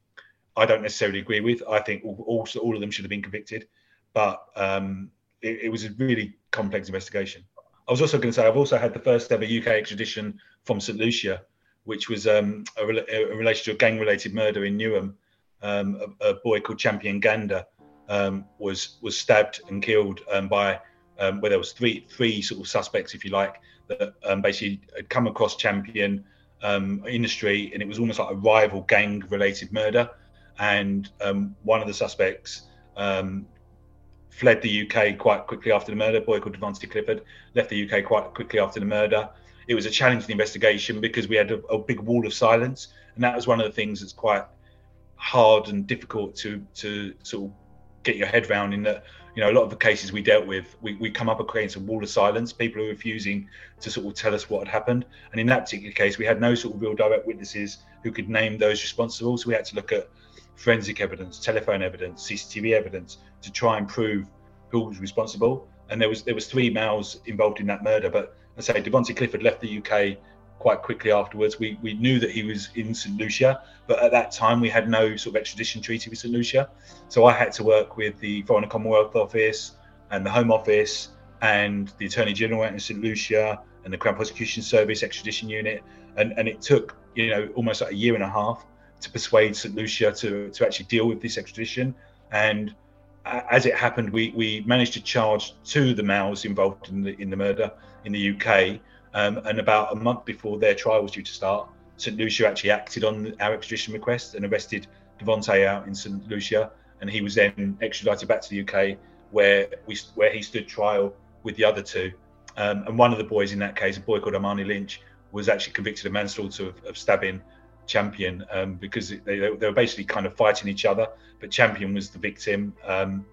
I don't necessarily agree with. I think all all, all of them should have been convicted, but um, it, it was a really complex investigation. I was also going to say I've also had the first ever U K extradition from St Lucia, which was um, a, a relation to a gang-related murder in Newham. Um, a, a boy called Champion Gander um, was was stabbed and killed um, by um, where well, there was three three sort of suspects, if you like, that um, basically had come across Champion um, in the street, and it was almost like a rival gang-related murder. And um, one of the suspects. Um, fled the U K quite quickly after the murder. A boy called Devontae Clifford left the U K quite quickly after the murder. It was a challenging investigation because we had a, a big wall of silence, and that was one of the things that's quite hard and difficult to to sort of get your head round, in that you know a lot of the cases we dealt with we, we come up against a wall of silence. People are refusing to sort of tell us what had happened, and in that particular case we had no sort of real direct witnesses who could name those responsible, so we had to look at forensic evidence, telephone evidence, C C T V evidence to try and prove who was responsible. And there was there was three males involved in that murder. But I say Devontae Clifford left the U K quite quickly afterwards. We we knew that he was in St Lucia, but at that time we had no sort of extradition treaty with St Lucia. So I had to work with the Foreign and Commonwealth Office and the Home Office and the Attorney General in St Lucia and the Crown Prosecution Service extradition unit. And and it took you know almost like a year and a half to persuade St Lucia to, to actually deal with this extradition. And as it happened, we, we managed to charge two of the males involved in the in the murder in the U K. Um, and about a month before their trial was due to start, St Lucia actually acted on our extradition request and arrested Devontae out in St Lucia. And he was then extradited back to the U K where we where he stood trial with the other two. Um, and one of the boys in that case, a boy called Armani Lynch, was actually convicted of manslaughter of, of stabbing Champion um, because they, they were basically kind of fighting each other, but Champion was the victim, um,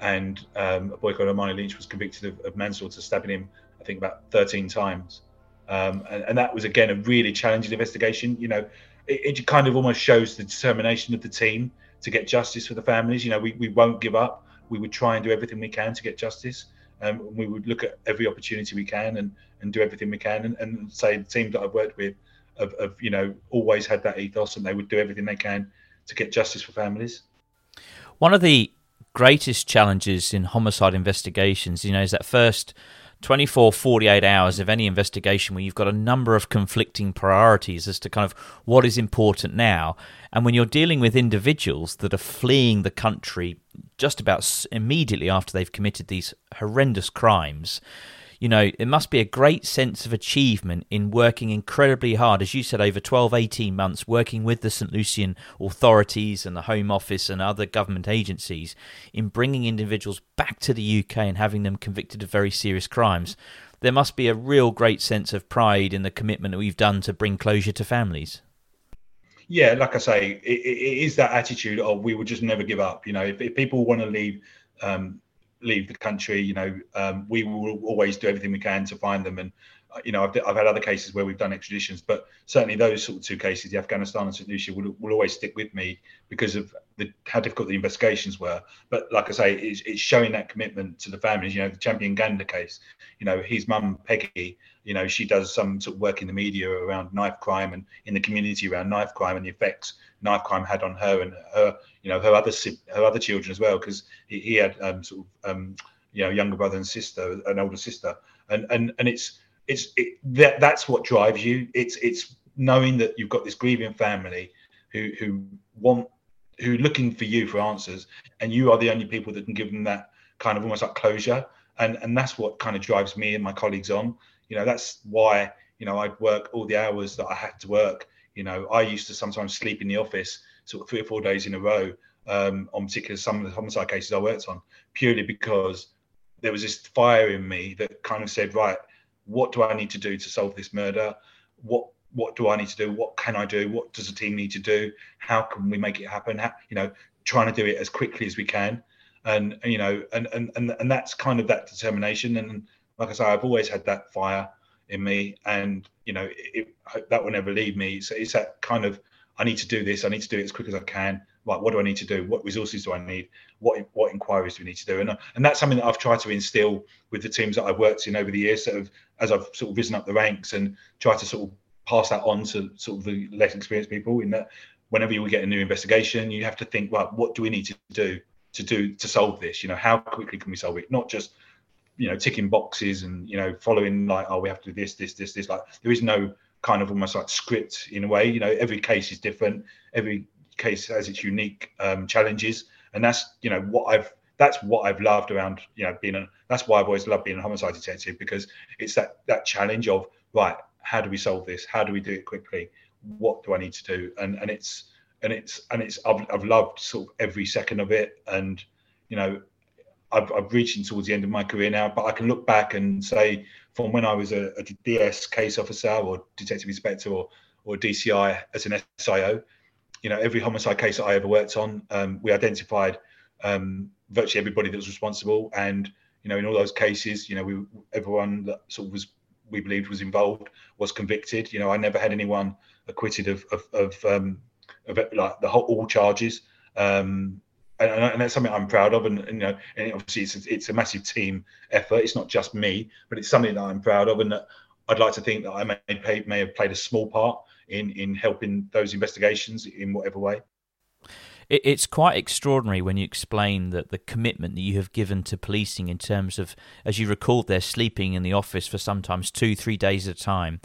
and um, a boy called Armani Lynch was convicted of, of manslaughter, stabbing him I think about thirteen times, um, and, and that was again a really challenging investigation. You know, it, it kind of almost shows the determination of the team to get justice for the families. You know, we, we won't give up. We would try and do everything we can to get justice. Um, we would look at every opportunity we can and, and do everything we can, and, and say the team that I've worked with Of, of, you know, always had that ethos, and they would do everything they can to get justice for families. One of the greatest challenges in homicide investigations, you know, is that first twenty-four, forty-eight hours of any investigation where you've got a number of conflicting priorities as to kind of what is important now. And when you're dealing with individuals that are fleeing the country just about immediately after they've committed these horrendous crimes, you know, it must be a great sense of achievement in working incredibly hard, as you said, over twelve, eighteen months, working with the St Lucian authorities and the Home Office and other government agencies in bringing individuals back to the U K and having them convicted of very serious crimes. There must be a real great sense of pride in the commitment that we've done to bring closure to families. Yeah, like I say, it, it is that attitude of we will just never give up. You know, if, if people want to leave... Um, leave the country, you know, um, we will always do everything we can to find them. And, uh, you know, I've, I've had other cases where we've done extraditions, but certainly those sort of two cases, the Afghanistan and St Lucia, will, will always stick with me because of the, how difficult the investigations were. But like I say, it's, it's showing that commitment to the families. You know, the Champion Gander case, you know, his mum, Peggy, you know, she does some sort of work in the media around knife crime and in the community around knife crime and the effects knife crime had on her and her, you know, her other her other children as well, because he, he had um, sort of, um, you know, younger brother and sister, an older sister, and and and it's it's it, that that's what drives you. It's it's knowing that you've got this grieving family who who want who are looking for you for answers, and you are the only people that can give them that kind of almost like closure, and and that's what kind of drives me and my colleagues on. You know, that's why, you know, I'd work all the hours that I had to work. You know, I used to sometimes sleep in the office sort of three or four days in a row um, on particular some of the homicide cases I worked on, purely because there was this fire in me that kind of said, right, what do I need to do to solve this murder? What what do I need to do? What can I do? What does the team need to do? How can we make it happen? How, you know, trying to do it as quickly as we can. And, you know, and and and, and that's kind of that determination. And like I say, I've always had that fire in me, and you know it, it, that will never leave me. So it's that kind of I need to do this. I need to do it as quick as I can. Like, what do I need to do? What resources do I need? What what inquiries do we need to do? And and that's something that I've tried to instill with the teams that I've worked in over the years. Sort of as I've sort of risen up the ranks and tried to sort of pass that on to sort of the less experienced people. In that, whenever you get a new investigation, you have to think, well, what do we need to do to do to solve this? You know, how quickly can we solve it? Not just you know, ticking boxes and, you know, following like, oh, we have to do this, this, this, this. Like, there is no kind of almost like script in a way. You know, every case is different. Every case has its unique um, challenges. And that's, you know, what I've, that's what I've loved around, you know, being a, that's why I've always loved being a homicide detective, because it's that, that challenge of, right, how do we solve this? How do we do it quickly? What do I need to do? And, and it's, and it's, and it's, I've, I've loved sort of every second of it. And, you know, I've, I've reached towards the end of my career now, but I can look back and say from when I was a, a D S case officer or detective inspector or or D C I as an S I O, you know, every homicide case that I ever worked on, um, we identified um, virtually everybody that was responsible. And, you know, in all those cases, you know, we everyone that sort of was, we believed was involved was convicted. You know, I never had anyone acquitted of, of, of, um, of like the whole, all charges. Um, And that's something I'm proud of, and you know, and obviously it's a, it's a massive team effort. It's not just me, but it's something that I'm proud of, and that I'd like to think that I may pay, may have played a small part in in helping those investigations in whatever way. It's quite extraordinary when you explain that the commitment that you have given to policing in terms of, as you recalled, they're sleeping in the office for sometimes two, three days at a time.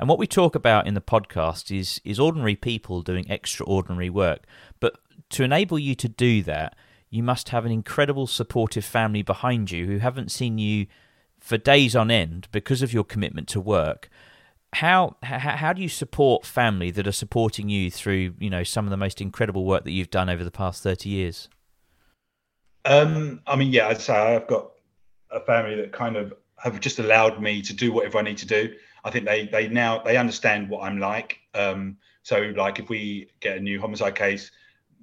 And what we talk about in the podcast is is ordinary people doing extraordinary work. But to enable you to do that, you must have an incredible supportive family behind you who haven't seen you for days on end because of your commitment to work. How how do you support family that are supporting you through, you know, some of the most incredible work that you've done over the past thirty years? Um, I mean, yeah, I'd say I've got a family that kind of have just allowed me to do whatever I need to do. I think they they now they understand what I'm like. Um, so, like, if we get a new homicide case,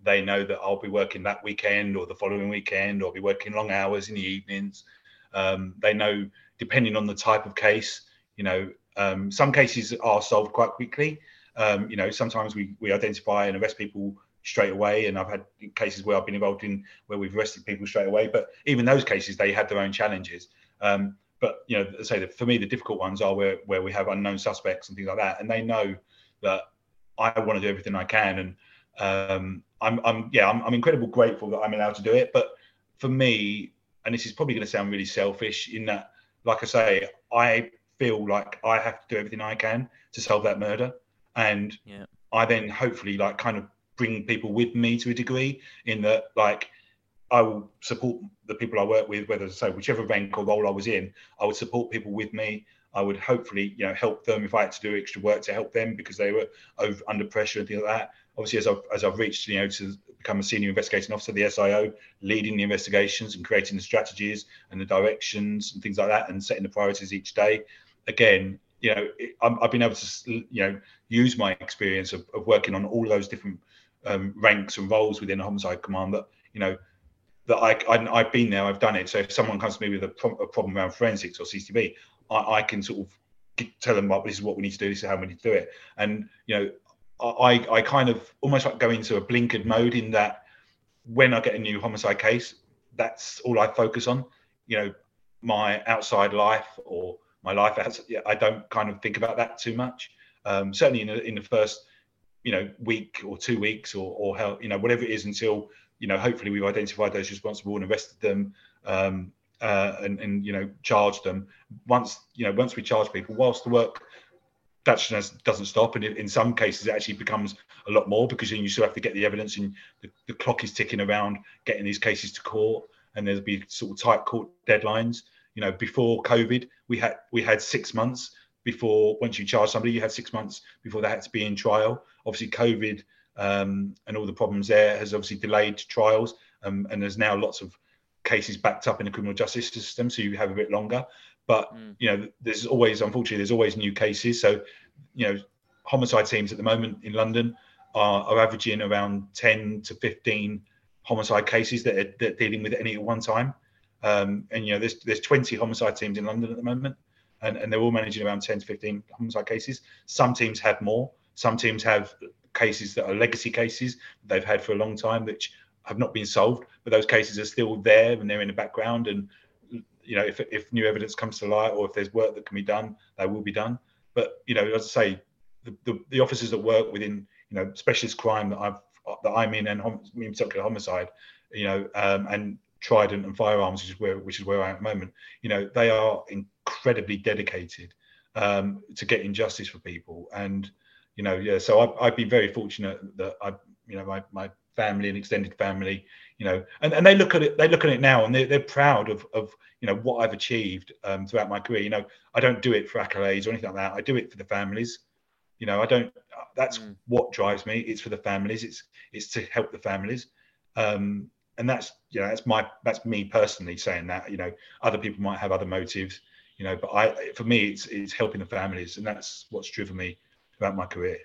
they know that I'll be working that weekend or the following weekend, or I'll be working long hours in the evenings. Um, they know, depending on the type of case, you know, um, some cases are solved quite quickly. Um, you know, sometimes we, we identify and arrest people straight away. And I've had cases where I've been involved in where we've arrested people straight away. But even those cases, they had their own challenges. Um, but, you know, say that for me, the difficult ones are where, where we have unknown suspects and things like that. And they know that I want to do everything I can. And, um, I'm, I'm, yeah, I'm, I'm incredibly grateful that I'm allowed to do it. But for me, and this is probably going to sound really selfish, in that like I say, I feel like I have to do everything I can to solve that murder. And yeah. I then hopefully like kind of bring people with me to a degree in that, like, I will support the people I work with, whether so whichever rank or role I was in, I would support people with me. I would hopefully, you know, help them if I had to do extra work to help them because they were over, under pressure and things like that. Obviously, as I've, as I've reached, you know, to become a senior investigating officer, the S I O, leading the investigations and creating the strategies and the directions and things like that, and setting the priorities each day. Again, you know, it, I'm, I've been able to, you know, use my experience of, of working on all those different um, ranks and roles within a homicide command that, you know, that I, I, I've been there, I've done it. So if someone comes to me with a, pro- a problem around forensics or C C T V, I, I can sort of get, tell them, well, this is what we need to do, this is how we need to do it. And, you know, I, I kind of almost like go into a blinkered mode in that when I get a new homicide case, that's all I focus on. You know, my outside life or my life, outside, I don't kind of think about that too much. Um, certainly in, a, in the first, you know, week or two weeks or, or how, you know, whatever it is until... You know, hopefully we've identified those responsible and arrested them, um, uh, and, and you know, charged them. Once you know, once we charge people, whilst the work that doesn't stop, and in some cases it actually becomes a lot more because then you still have to get the evidence, and the, the clock is ticking around getting these cases to court, and there'll be sort of tight court deadlines. You know, before COVID, we had we had six months before once you charge somebody, you had six months before they had to be in trial. Obviously, COVID. Um, and all the problems there has obviously delayed trials, um, and there's now lots of cases backed up in the criminal justice system, so you have a bit longer. But mm. you know, there's always, unfortunately, there's always new cases. So, you know, homicide teams at the moment in London are, are averaging around ten to fifteen homicide cases that are, that are dealing with any at one time. Um, and you know, there's there's twenty homicide teams in London at the moment, and, and they're all managing around ten to fifteen homicide cases. Some teams have more. Some teams have cases that are legacy cases they've had for a long time which have not been solved, but those cases are still there and they're in the background, and you know, if if new evidence comes to light or if there's work that can be done, they will be done. But you know, as I say, the, the, the officers that work within, you know, specialist crime that I've that I'm in, and in particular homicide, you know, um, and Trident and firearms, which is where which is where I am at the moment, you know, they are incredibly dedicated um, to getting justice for people. And you know, yeah, so I've, I've been very fortunate that I, you know, my, my family and extended family, you know, and, and they look at it, they look at it now and they're, they're proud of, of, you know, what I've achieved um, throughout my career. You know, I don't do it for accolades or anything like that. I do it for the families. You know, I don't, that's mm. what drives me. It's for the families. It's, it's to help the families. Um, and that's, you know, that's my, that's me personally saying that, you know, other people might have other motives, you know, but I, for me, it's, it's helping the families, and that's what's driven me about my career.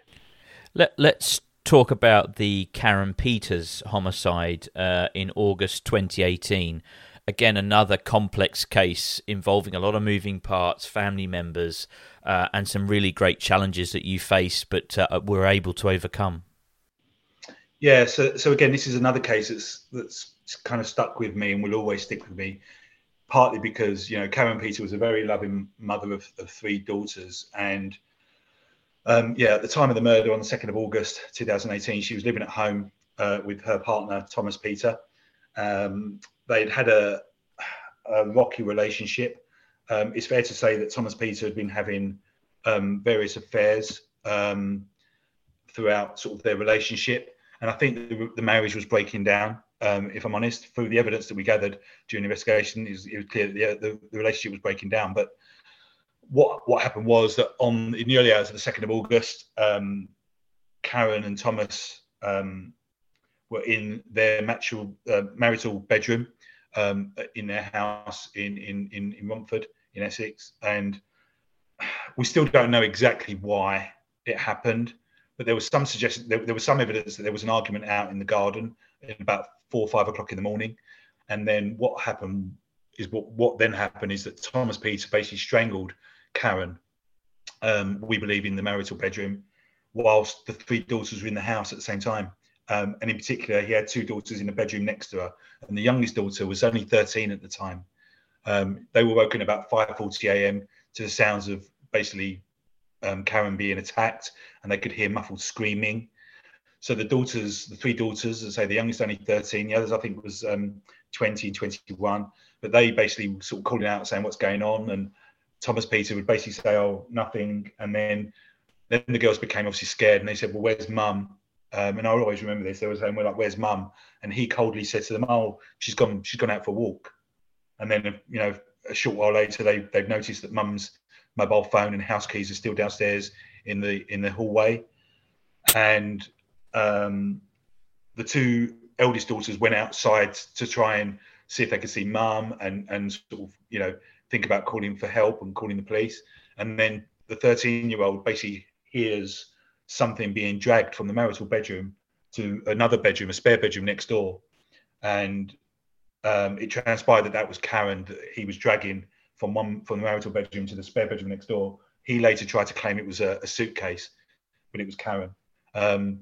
Let, let's talk about the Karen Peters homicide uh, in August twenty eighteen. Again, another complex case involving a lot of moving parts, family members, uh, and some really great challenges that you faced but uh, were able to overcome. Yeah, so so again, this is another case that's that's kind of stuck with me and will always stick with me, partly because, you know, Karen Peters was a very loving mother of, of three daughters, and Um, yeah, at the time of the murder on the second of August two thousand eighteen, she was living at home uh, with her partner, Thomas Peter. Um, they'd had a, a rocky relationship. Um, it's fair to say that Thomas Peter had been having um, various affairs um, throughout sort of their relationship. And I think the, the marriage was breaking down, um, if I'm honest. Through the evidence that we gathered during the investigation, it was, it was clear that the, the, the relationship was breaking down. But What what happened was that on in the early hours of the second of August, um, Karen and Thomas um, were in their marital, uh, marital bedroom um, in their house in, in, in, in Romford, in Essex. And we still don't know exactly why it happened, but there was some suggestion, there, there was some evidence that there was an argument out in the garden at about four or five o'clock in the morning. And then what happened is what, what then happened is that Thomas Peter basically strangled Karen, um, we believe, in the marital bedroom, whilst the three daughters were in the house at the same time. Um, and in particular, he had two daughters in the bedroom next to her, and the youngest daughter was only thirteen at the time. Um, they were woken about five forty a.m. to the sounds of basically um, Karen being attacked, and they could hear muffled screaming. So the daughters, the three daughters, as I say, the youngest only thirteen, the others I think was um, twenty, twenty-one, but they basically sort of called it out saying what's going on, and Thomas Peter would basically say, oh, nothing. And then then the girls became obviously scared, and they said, well, where's mum? Um, and I always remember this. They were saying, we're like, where's mum? And he coldly said to them, oh, she's gone, she's gone out for a walk. And then, you know, a short while later, they, they've noticed that mum's mobile phone and house keys are still downstairs in the in the hallway. And um, the two eldest daughters went outside to try and see if they could see mum and, and sort of, you know, think about calling for help and calling the police. And then the thirteen-year-old basically hears something being dragged from the marital bedroom to another bedroom, a spare bedroom next door. And um, it transpired that that was Karen that he was dragging from one from the marital bedroom to the spare bedroom next door. He later tried to claim it was a, a suitcase, but it was Karen. Um,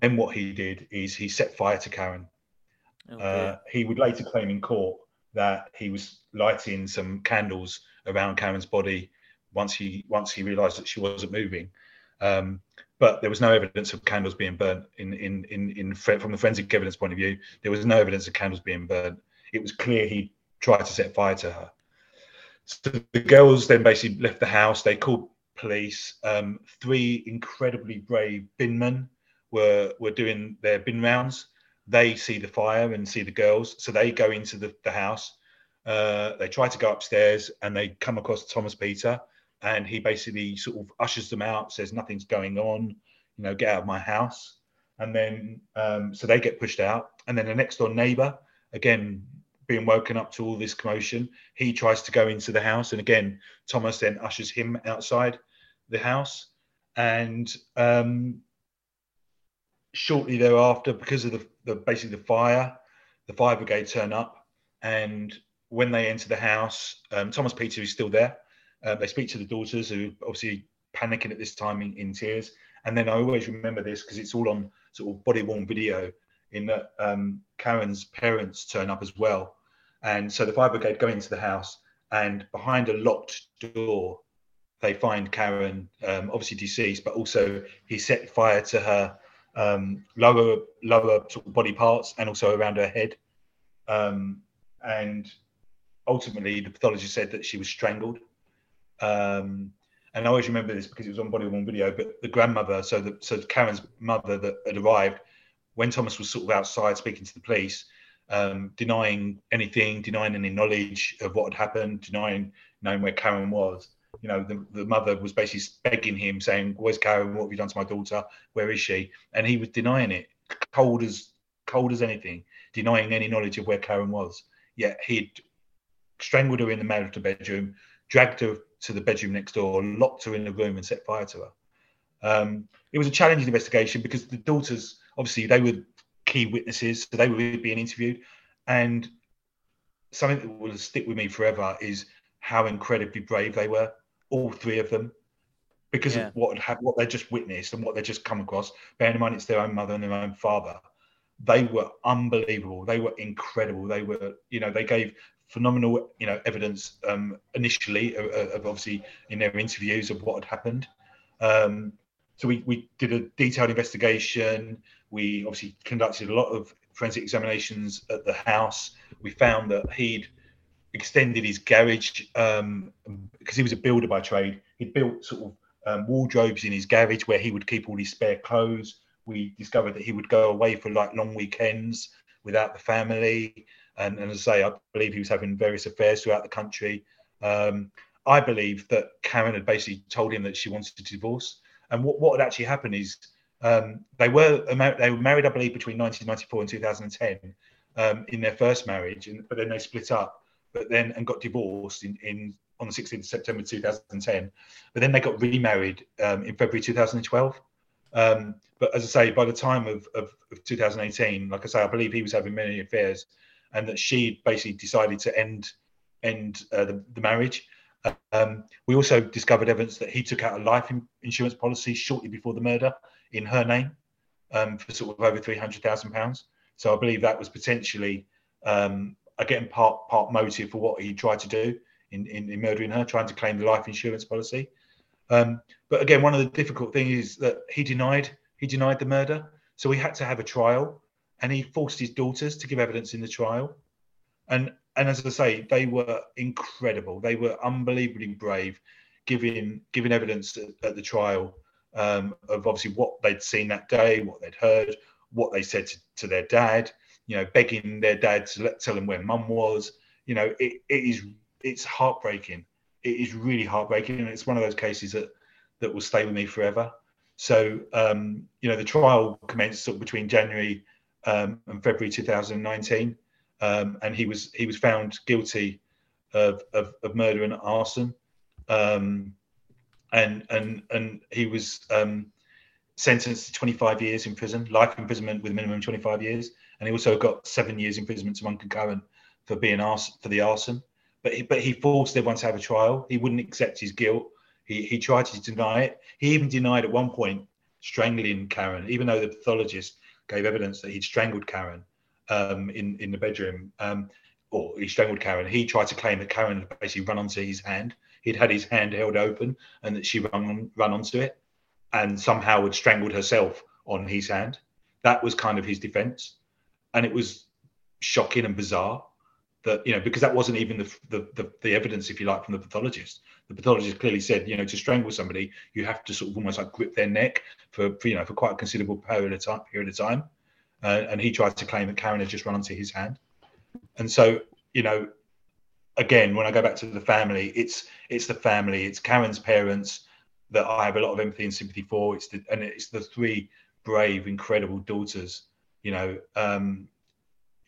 then what he did is he set fire to Karen. Okay. Uh, he would later claim in court that he was lighting some candles around Karen's body once he once he realised that she wasn't moving. Um, but there was no evidence of candles being burnt. In, in, in, in from the forensic evidence point of view, there was no evidence of candles being burnt. It was clear he tried to set fire to her. So the girls then basically left the house. They called police. Um, three incredibly brave binmen were, were doing their bin rounds. They see the fire and see the girls, so they go into the, the house. Uh, they try to go upstairs, and they come across Thomas Peter, and he basically sort of ushers them out, says nothing's going on, you know, get out of my house. And then um, so they get pushed out, and then the next door neighbour, again being woken up to all this commotion, he tries to go into the house, and again Thomas then ushers him outside the house. And um, shortly thereafter, because of the, the basically the fire, the fire brigade turn up, and when they enter the house, um, Thomas Peter is still there. Uh, they speak to the daughters, who are obviously panicking at this time in, in tears. And then I always remember this because it's all on sort of body-worn video, in that um, Karen's parents turn up as well. And so the fire brigade go into the house, and behind a locked door, they find Karen, um, obviously deceased, but also he set fire to her um, lower lower sort of body parts and also around her head. Um, and ultimately, the pathologist said that she was strangled. Um, and I always remember this because it was on body-worn video, but the grandmother, so the, so Karen's mother that had arrived, when Thomas was sort of outside speaking to the police, um, denying anything, denying any knowledge of what had happened, denying knowing where Karen was. You know, the, the mother was basically begging him, saying, where's Karen? What have you done to my daughter? Where is she? And he was denying it, cold as cold as anything, denying any knowledge of where Karen was. Yet he'd strangled her in the marital bedroom, dragged her to the bedroom next door, locked her in the room, and set fire to her. Um, it was a challenging investigation because the daughters, obviously, they were key witnesses, so they were being interviewed. And something that will stick with me forever is how incredibly brave they were, all three of them, because yeah. of what had, what they just witnessed and what they just come across. Bearing in mind, it's their own mother and their own father. They were unbelievable. They were incredible. They were, you know, they gave phenomenal, you know, evidence um, initially, uh, of obviously in their interviews of what had happened. Um, so we, we did a detailed investigation. We obviously conducted a lot of forensic examinations at the house. We found that he'd extended his garage um, because he was a builder by trade. He'd built sort of um, wardrobes in his garage where he would keep all his spare clothes. We discovered that he would go away for like long weekends without the family. And, and as I say, I believe he was having various affairs throughout the country. Um, I believe that Karen had basically told him that she wanted to divorce. And what, what had actually happened is um, they were they were married, I believe, between nineteen ninety-four and two thousand ten um, in their first marriage, and, but then they split up. But then and got divorced in, in on the sixteenth of September two thousand ten. But then they got remarried um, in February two thousand twelve. Um, but as I say, by the time of, of, of two thousand eighteen, like I say, I believe he was having many affairs, and that she basically decided to end end uh, the, the marriage. Um, we also discovered evidence that he took out a life in- insurance policy shortly before the murder in her name um, for sort of over three hundred thousand pounds. So I believe that was potentially, um, again, part part motive for what he tried to do in, in, in murdering her, trying to claim the life insurance policy. Um, but again, one of the difficult things is that he denied he denied the murder. So we had to have a trial, and he forced his daughters to give evidence in the trial. And and as I say, they were incredible. They were unbelievably brave, giving giving evidence at, at the trial um, of obviously what they'd seen that day, what they'd heard, what they said to, to their dad. You know, begging their dad to let, tell him where mum was. You know, it, it is it's heartbreaking. It is really heartbreaking, and it's one of those cases that that will stay with me forever. So, um, you know, the trial commenced sort of between January um, and February two thousand nineteen, um, and he was he was found guilty of of, of murder and arson, um, and and and he was um, sentenced to twenty-five years in prison, life imprisonment with minimum twenty-five years, and he also got seven years imprisonment to one concurrent for being arson, for the arson. But he, but he forced everyone to have a trial. He wouldn't accept his guilt. He he tried to deny it. He even denied at one point strangling Karen, even though the pathologist gave evidence that he'd strangled Karen um, in, in the bedroom, um, or he strangled Karen. He tried to claim that Karen had basically run onto his hand. He'd had his hand held open and that she run, run onto it and somehow had strangled herself on his hand. That was kind of his defence. And it was shocking and bizarre. That, you know, because that wasn't even the, the the the evidence, if you like, from the pathologist. The pathologist clearly said, you know, to strangle somebody, you have to sort of almost like grip their neck for, for you know, for quite a considerable period of time. Period of time, uh, and he tried to claim that Karen had just run onto his hand. And so, you know, again, when I go back to the family, it's it's the family, it's Karen's parents that I have a lot of empathy and sympathy for. It's the, and it's the three brave, incredible daughters. You know. Um,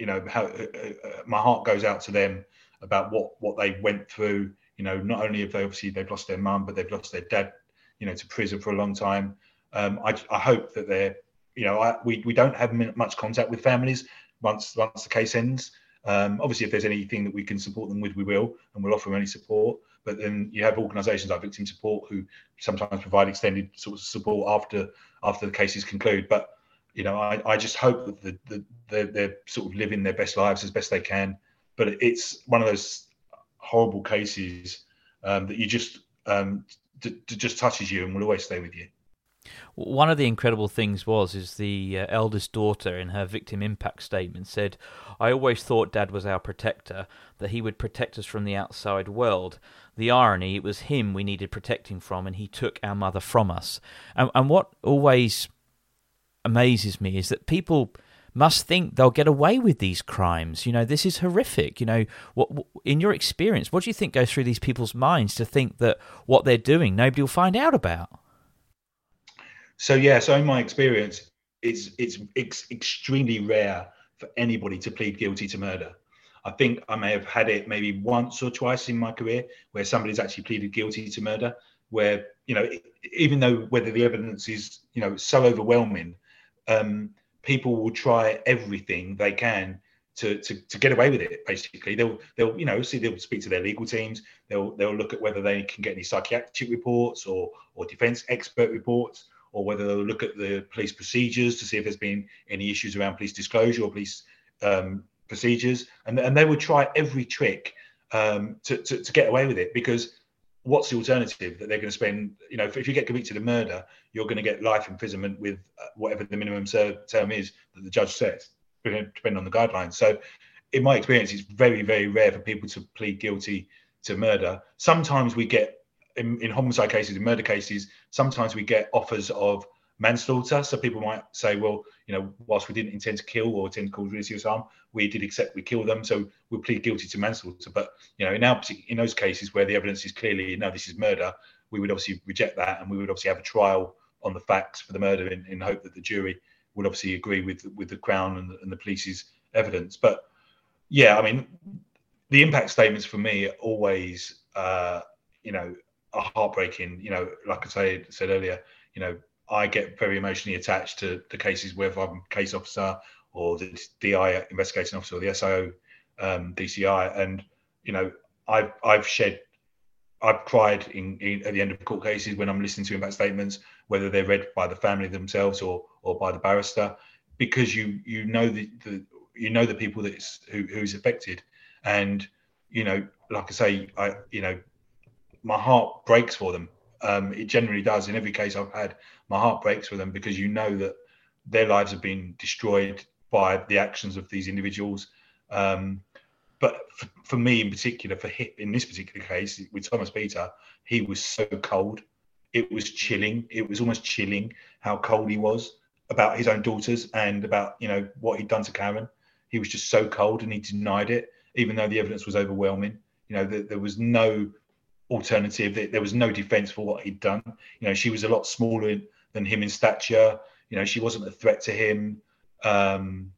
You know, how, uh, my heart goes out to them about what, what they went through. You know, not only have they obviously they've lost their mum, but they've lost their dad, you know, to prison for a long time. Um, I, I hope that they're, you know, I, we, we don't have much contact with families once once the case ends. Um, obviously, if there's anything that we can support them with, we will, and we'll offer any support. But then you have organisations like Victim Support who sometimes provide extended sorts of support after after the cases conclude. But you know, I, I just hope that the, the, the, they're sort of living their best lives as best they can. But it's one of those horrible cases um, that you just um, d- d- just touches you and will always stay with you. One of the incredible things was is the uh, eldest daughter in her victim impact statement said, "I always thought Dad was our protector, that he would protect us from the outside world. The irony, it was him we needed protecting from, and he took our mother from us." And, and what always amazes me is that people must think they'll get away with these crimes. You know, this is horrific. You know, what, what in your experience, what do you think goes through these people's minds to think that what they're doing, nobody will find out about? So, yeah, so in my experience, it's, it's, it's extremely rare for anybody to plead guilty to murder. I think I may have had it maybe once or twice in my career where somebody's actually pleaded guilty to murder, where, you know, even though whether the evidence is, you know, so overwhelming, Um, people will try everything they can to, to to get away with it. Basically, they'll they'll you know see they'll speak to their legal teams. They'll they'll look at whether they can get any psychiatric reports or or defence expert reports, or whether they'll look at the police procedures to see if there's been any issues around police disclosure or police um, procedures. And and they will try every trick um, to, to to get away with it, because what's the alternative? That they're going to spend, you know, if, if you get convicted of murder, you're going to get life imprisonment with whatever the minimum term is that the judge sets, depending on the guidelines. So in my experience, it's very, very rare for people to plead guilty to murder. Sometimes we get, in, in homicide cases, in murder cases, sometimes we get offers of manslaughter. So people might say, well, you know, whilst we didn't intend to kill or intend to cause really serious harm, we did accept we killed them, so we'll plead guilty to manslaughter. But, you know, in our in those cases where the evidence is clearly, no, this is murder, we would obviously reject that, and we would obviously have a trial on the facts for the murder in, in hope that the jury would obviously agree with, with the Crown and, and the police's evidence. But, yeah, I mean, the impact statements for me are always, uh, you know, are heartbreaking. You know, like I say, said earlier, you know, I get very emotionally attached to the cases, whether I'm a case officer or the D I investigating officer or the S I O um, D C I, and you know I've I've shed, I've cried in, in at the end of court cases when I'm listening to impact statements, whether they're read by the family themselves or or by the barrister, because you you know the, the you know the people that it's, who who's affected, and you know like I say I you know my heart breaks for them. Um, it generally does. In every case I've had, my heart breaks for them, because you know that their lives have been destroyed by the actions of these individuals. Um, But for, for me in particular, for him, in this particular case, with Thomas Peter, he was so cold. It was chilling. It was almost chilling how cold he was about his own daughters and about, you know, what he'd done to Karen. He was just so cold, and he denied it, even though the evidence was overwhelming. You know, th- there was no alternative. There was no defense for what he'd done. You know, she was a lot smaller than him in stature. You know, she wasn't a threat to him. Um,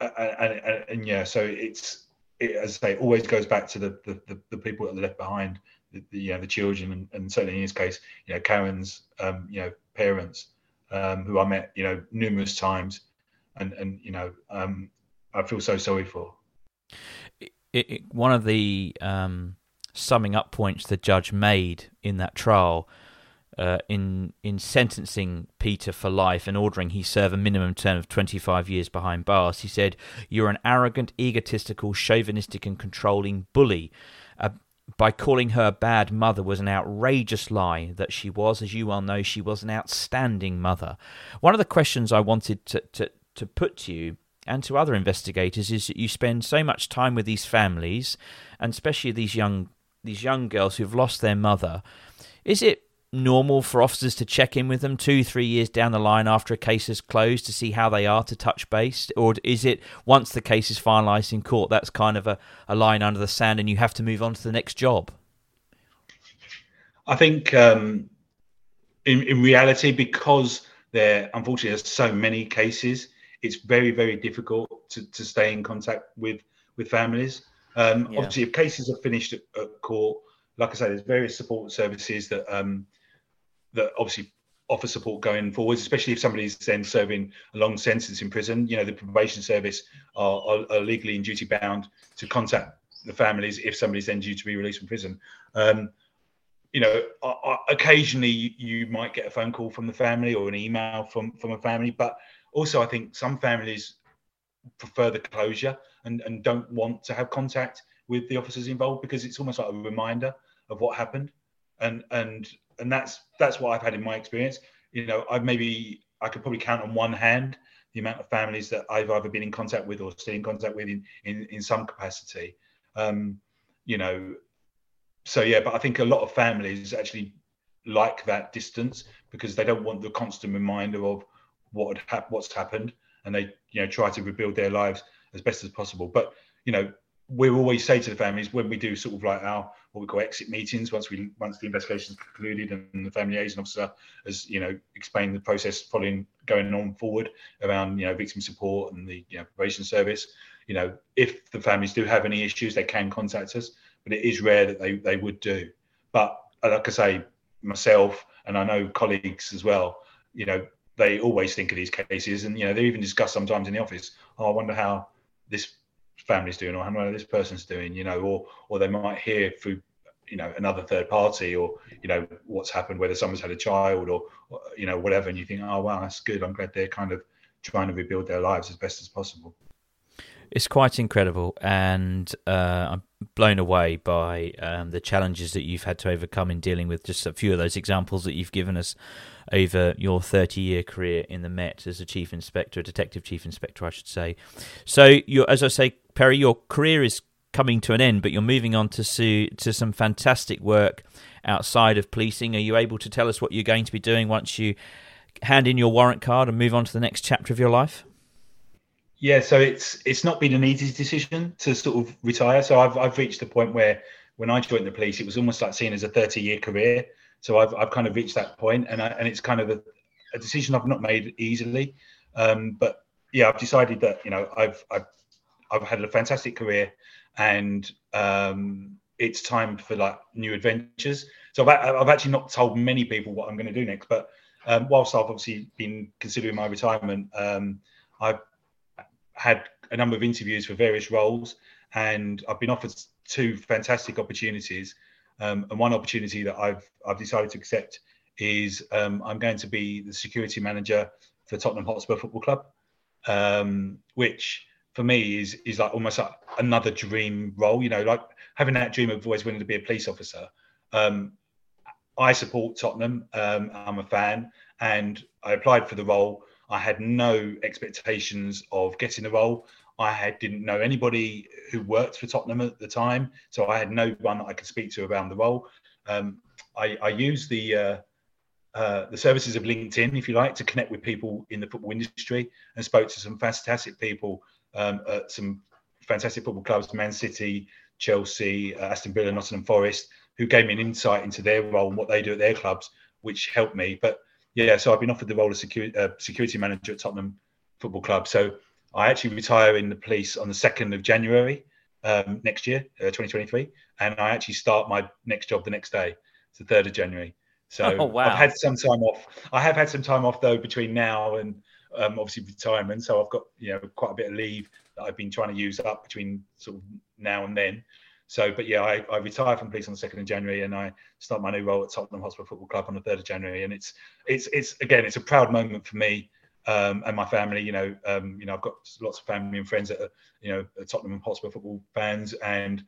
and, and, and, and yeah, so it's, it, as I say, it always goes back to the the, the people that are left behind, the, the, you know, the children, and, and certainly in his case, you know, Karen's, um, you know, parents, um, who I met, you know, numerous times, and, and you know, um, I feel so sorry for. It, it, one of the um, summing up points the judge made in that trial, Uh, in in sentencing Peter for life and ordering he serve a minimum term of twenty-five years behind bars, he said, "You're an arrogant, egotistical, chauvinistic and controlling bully. Uh, by calling her a bad mother was an outrageous lie that she was. As you well know, she was an outstanding mother." One of the questions I wanted to, to, to put to you and to other investigators is that you spend so much time with these families, and especially these young these young girls who've lost their mother. Is it normal for officers to check in with them two, three years down the line after a case is closed to see how they are, to touch base? Or is it once the case is finalised in court, that's kind of a, a line under the sand and you have to move on to the next job? I think um, in, in reality, because there unfortunately there's so many cases, it's very, very difficult to, to stay in contact with, with families. Um, yeah. Obviously, if cases are finished at, at court, like I say, there's various support services that um, that obviously offer support going forwards, especially if somebody's then serving a long sentence in prison. You know, the probation service are, are, are legally and duty bound to contact the families if somebody's then due to be released from prison. Um, you know, I, I, occasionally you might get a phone call from the family or an email from, from a family, but also I think some families prefer the closure and, and don't want to have contact with the officers involved, because it's almost like a reminder of what happened, and and and that's that's what I've had in my experience. You know, I've maybe I could probably count on one hand the amount of families that I've either been in contact with or still in contact with in in, in some capacity. Um, you know, so yeah, but I think a lot of families actually like that distance because they don't want the constant reminder of what had hap- what's happened, and they, you know, try to rebuild their lives as best as possible. But you know, we always say to the families when we do sort of like our what we call exit meetings, once we once the investigation's concluded and the family liaison officer has, you know, explained the process following going on forward around, you know, victim support and the, you know, probation service. You know, if the families do have any issues, they can contact us, but it is rare that they they would do. But like I say, myself and I know colleagues as well, you know, they always think of these cases, and you know, they even discuss sometimes in the office, oh, I wonder how this family's doing, or how much this person's doing, you know, or or they might hear through, you know, another third party, or you know, what's happened, whether someone's had a child or, you know, whatever, and you think, oh wow, that's good, I'm glad they're kind of trying to rebuild their lives as best as possible. It's quite incredible, and uh, I'm blown away by um, the challenges that you've had to overcome in dealing with just a few of those examples that you've given us over your thirty-year career in the Met as a chief inspector, a detective chief inspector, I should say. So, you're, as I say, Perry, your career is coming to an end, but you're moving on to, su- to some fantastic work outside of policing. Are you able to tell us what you're going to be doing once you hand in your warrant card and move on to the next chapter of your life? Yeah, so it's it's not been an easy decision to sort of retire. So I've I've reached the point where when I joined the police, it was almost like seen as a thirty-year career. So I've I've kind of reached that point, and I, and it's kind of a, a decision I've not made easily. Um, but yeah, I've decided that, you know, I've I've I've had a fantastic career, and um, it's time for like new adventures. So I've I've actually not told many people what I'm going to do next. But um, whilst I've obviously been considering my retirement, um, I've had a number of interviews for various roles, and I've been offered two fantastic opportunities. Um, and one opportunity that I've I've decided to accept is um, I'm going to be the security manager for Tottenham Hotspur Football Club, um, which for me is is like almost like another dream role. You know, like having that dream of always wanting to be a police officer. Um, I support Tottenham. Um, I'm a fan, and I applied for the role. I had no expectations of getting the role. I had, didn't know anybody who worked for Tottenham at the time, so I had no one that I could speak to around the role. Um, I, I used the uh, uh, the services of LinkedIn, if you like, to connect with people in the football industry, and spoke to some fantastic people um, at some fantastic football clubs, Man City, Chelsea, uh, Aston Villa, Nottingham Forest, who gave me an insight into their role and what they do at their clubs, which helped me. But yeah, so I've been offered the role of security, uh, security manager at Tottenham Football Club. So I actually retire in the police on the second of January um, next year, uh, twenty twenty-three. And I actually start my next job the next day. It's the third of January. So oh, wow. I've had some time off. I have had some time off, though, between now and um, obviously retirement. So I've got, you know, quite a bit of leave that I've been trying to use up between sort of now and then. So, but yeah, I, I retire from police on the second of January, and I start my new role at Tottenham Hotspur Football Club on the third of January. And it's, it's, it's again, it's a proud moment for me um, and my family. You know, um, you know, I've got lots of family and friends that are, you know, Tottenham Hotspur football fans, and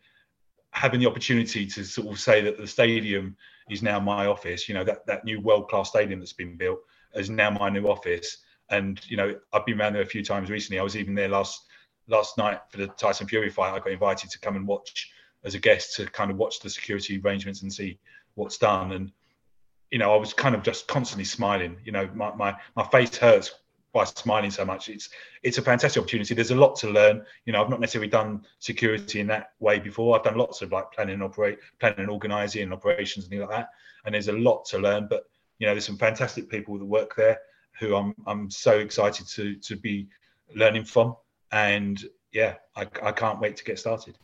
having the opportunity to sort of say that the stadium is now my office. You know, that that new world-class stadium that's been built is now my new office. And you know, I've been around there a few times recently. I was even there last last night for the Tyson Fury fight. I got invited to come and watch as a guest, to kind of watch the security arrangements and see what's done. And, you know, I was kind of just constantly smiling. You know, my my, my face hurts by smiling so much. It's it's a fantastic opportunity. There's a lot to learn. You know, I've not necessarily done security in that way before. I've done lots of like planning and operate, planning and organising and operations and things like that. And there's a lot to learn, but, you know, there's some fantastic people that work there who I'm I'm so excited to to be learning from. And yeah, I, I can't wait to get started.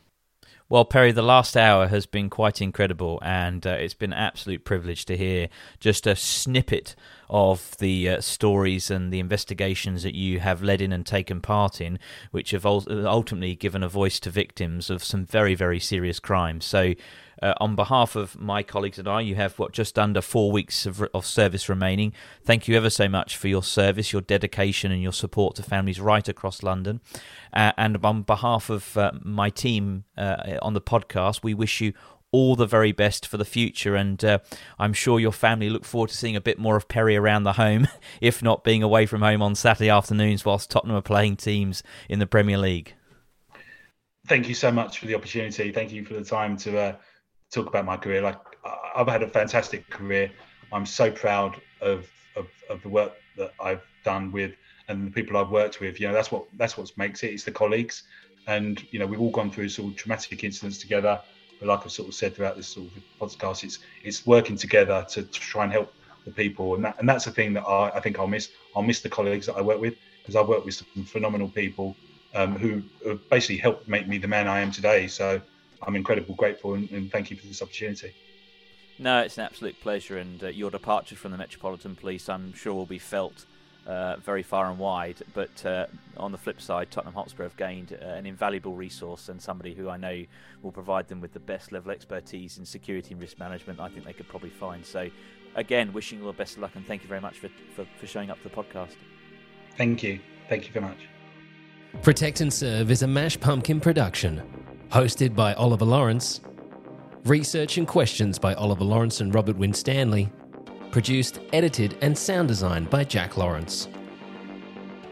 Well, Perry, the last hour has been quite incredible, and uh, it's been an absolute privilege to hear just a snippet of the uh, stories and the investigations that you have led in and taken part in, which have ultimately given a voice to victims of some very, very serious crimes. So uh, on behalf of my colleagues and I, you have what just under four weeks of, re- of service remaining. Thank you ever so much for your service, your dedication and your support to families right across London. Uh, and on behalf of uh, my team uh, on the podcast, we wish you all the very best for the future, and uh, I'm sure your family look forward to seeing a bit more of Perry around the home, if not being away from home on Saturday afternoons whilst Tottenham are playing teams in the Premier League. Thank you so much for the opportunity. Thank you for the time to uh, talk about my career. Like, I've had a fantastic career. I'm so proud of, of of the work that I've done with and the people I've worked with. You know, that's what that's what makes it. It's the colleagues. And, you know, we've all gone through sort of traumatic incidents together. But like I've sort of said throughout this sort of podcast, it's it's working together to, to try and help the people. And, that, and that's the thing that I, I think I'll miss. I'll miss the colleagues that I work with, because I've worked with some phenomenal people um, who have basically helped make me the man I am today. So I'm incredibly grateful, and, and thank you for this opportunity. No, it's an absolute pleasure. And uh, your departure from the Metropolitan Police, I'm sure, will be felt Uh, very far and wide, but uh, on the flip side, Tottenham Hotspur have gained uh, an invaluable resource and somebody who I know will provide them with the best level of expertise in security and risk management I think they could probably find. So again, wishing you all the best of luck, and thank you very much for, for, for showing up to the podcast. Thank you. Thank you very much. Protect and Serve is a Mash Pumpkin production, hosted by Oliver Lawrence. Research and questions by Oliver Lawrence and Robert Winstanley. Produced, edited and sound designed by Jack Lawrence.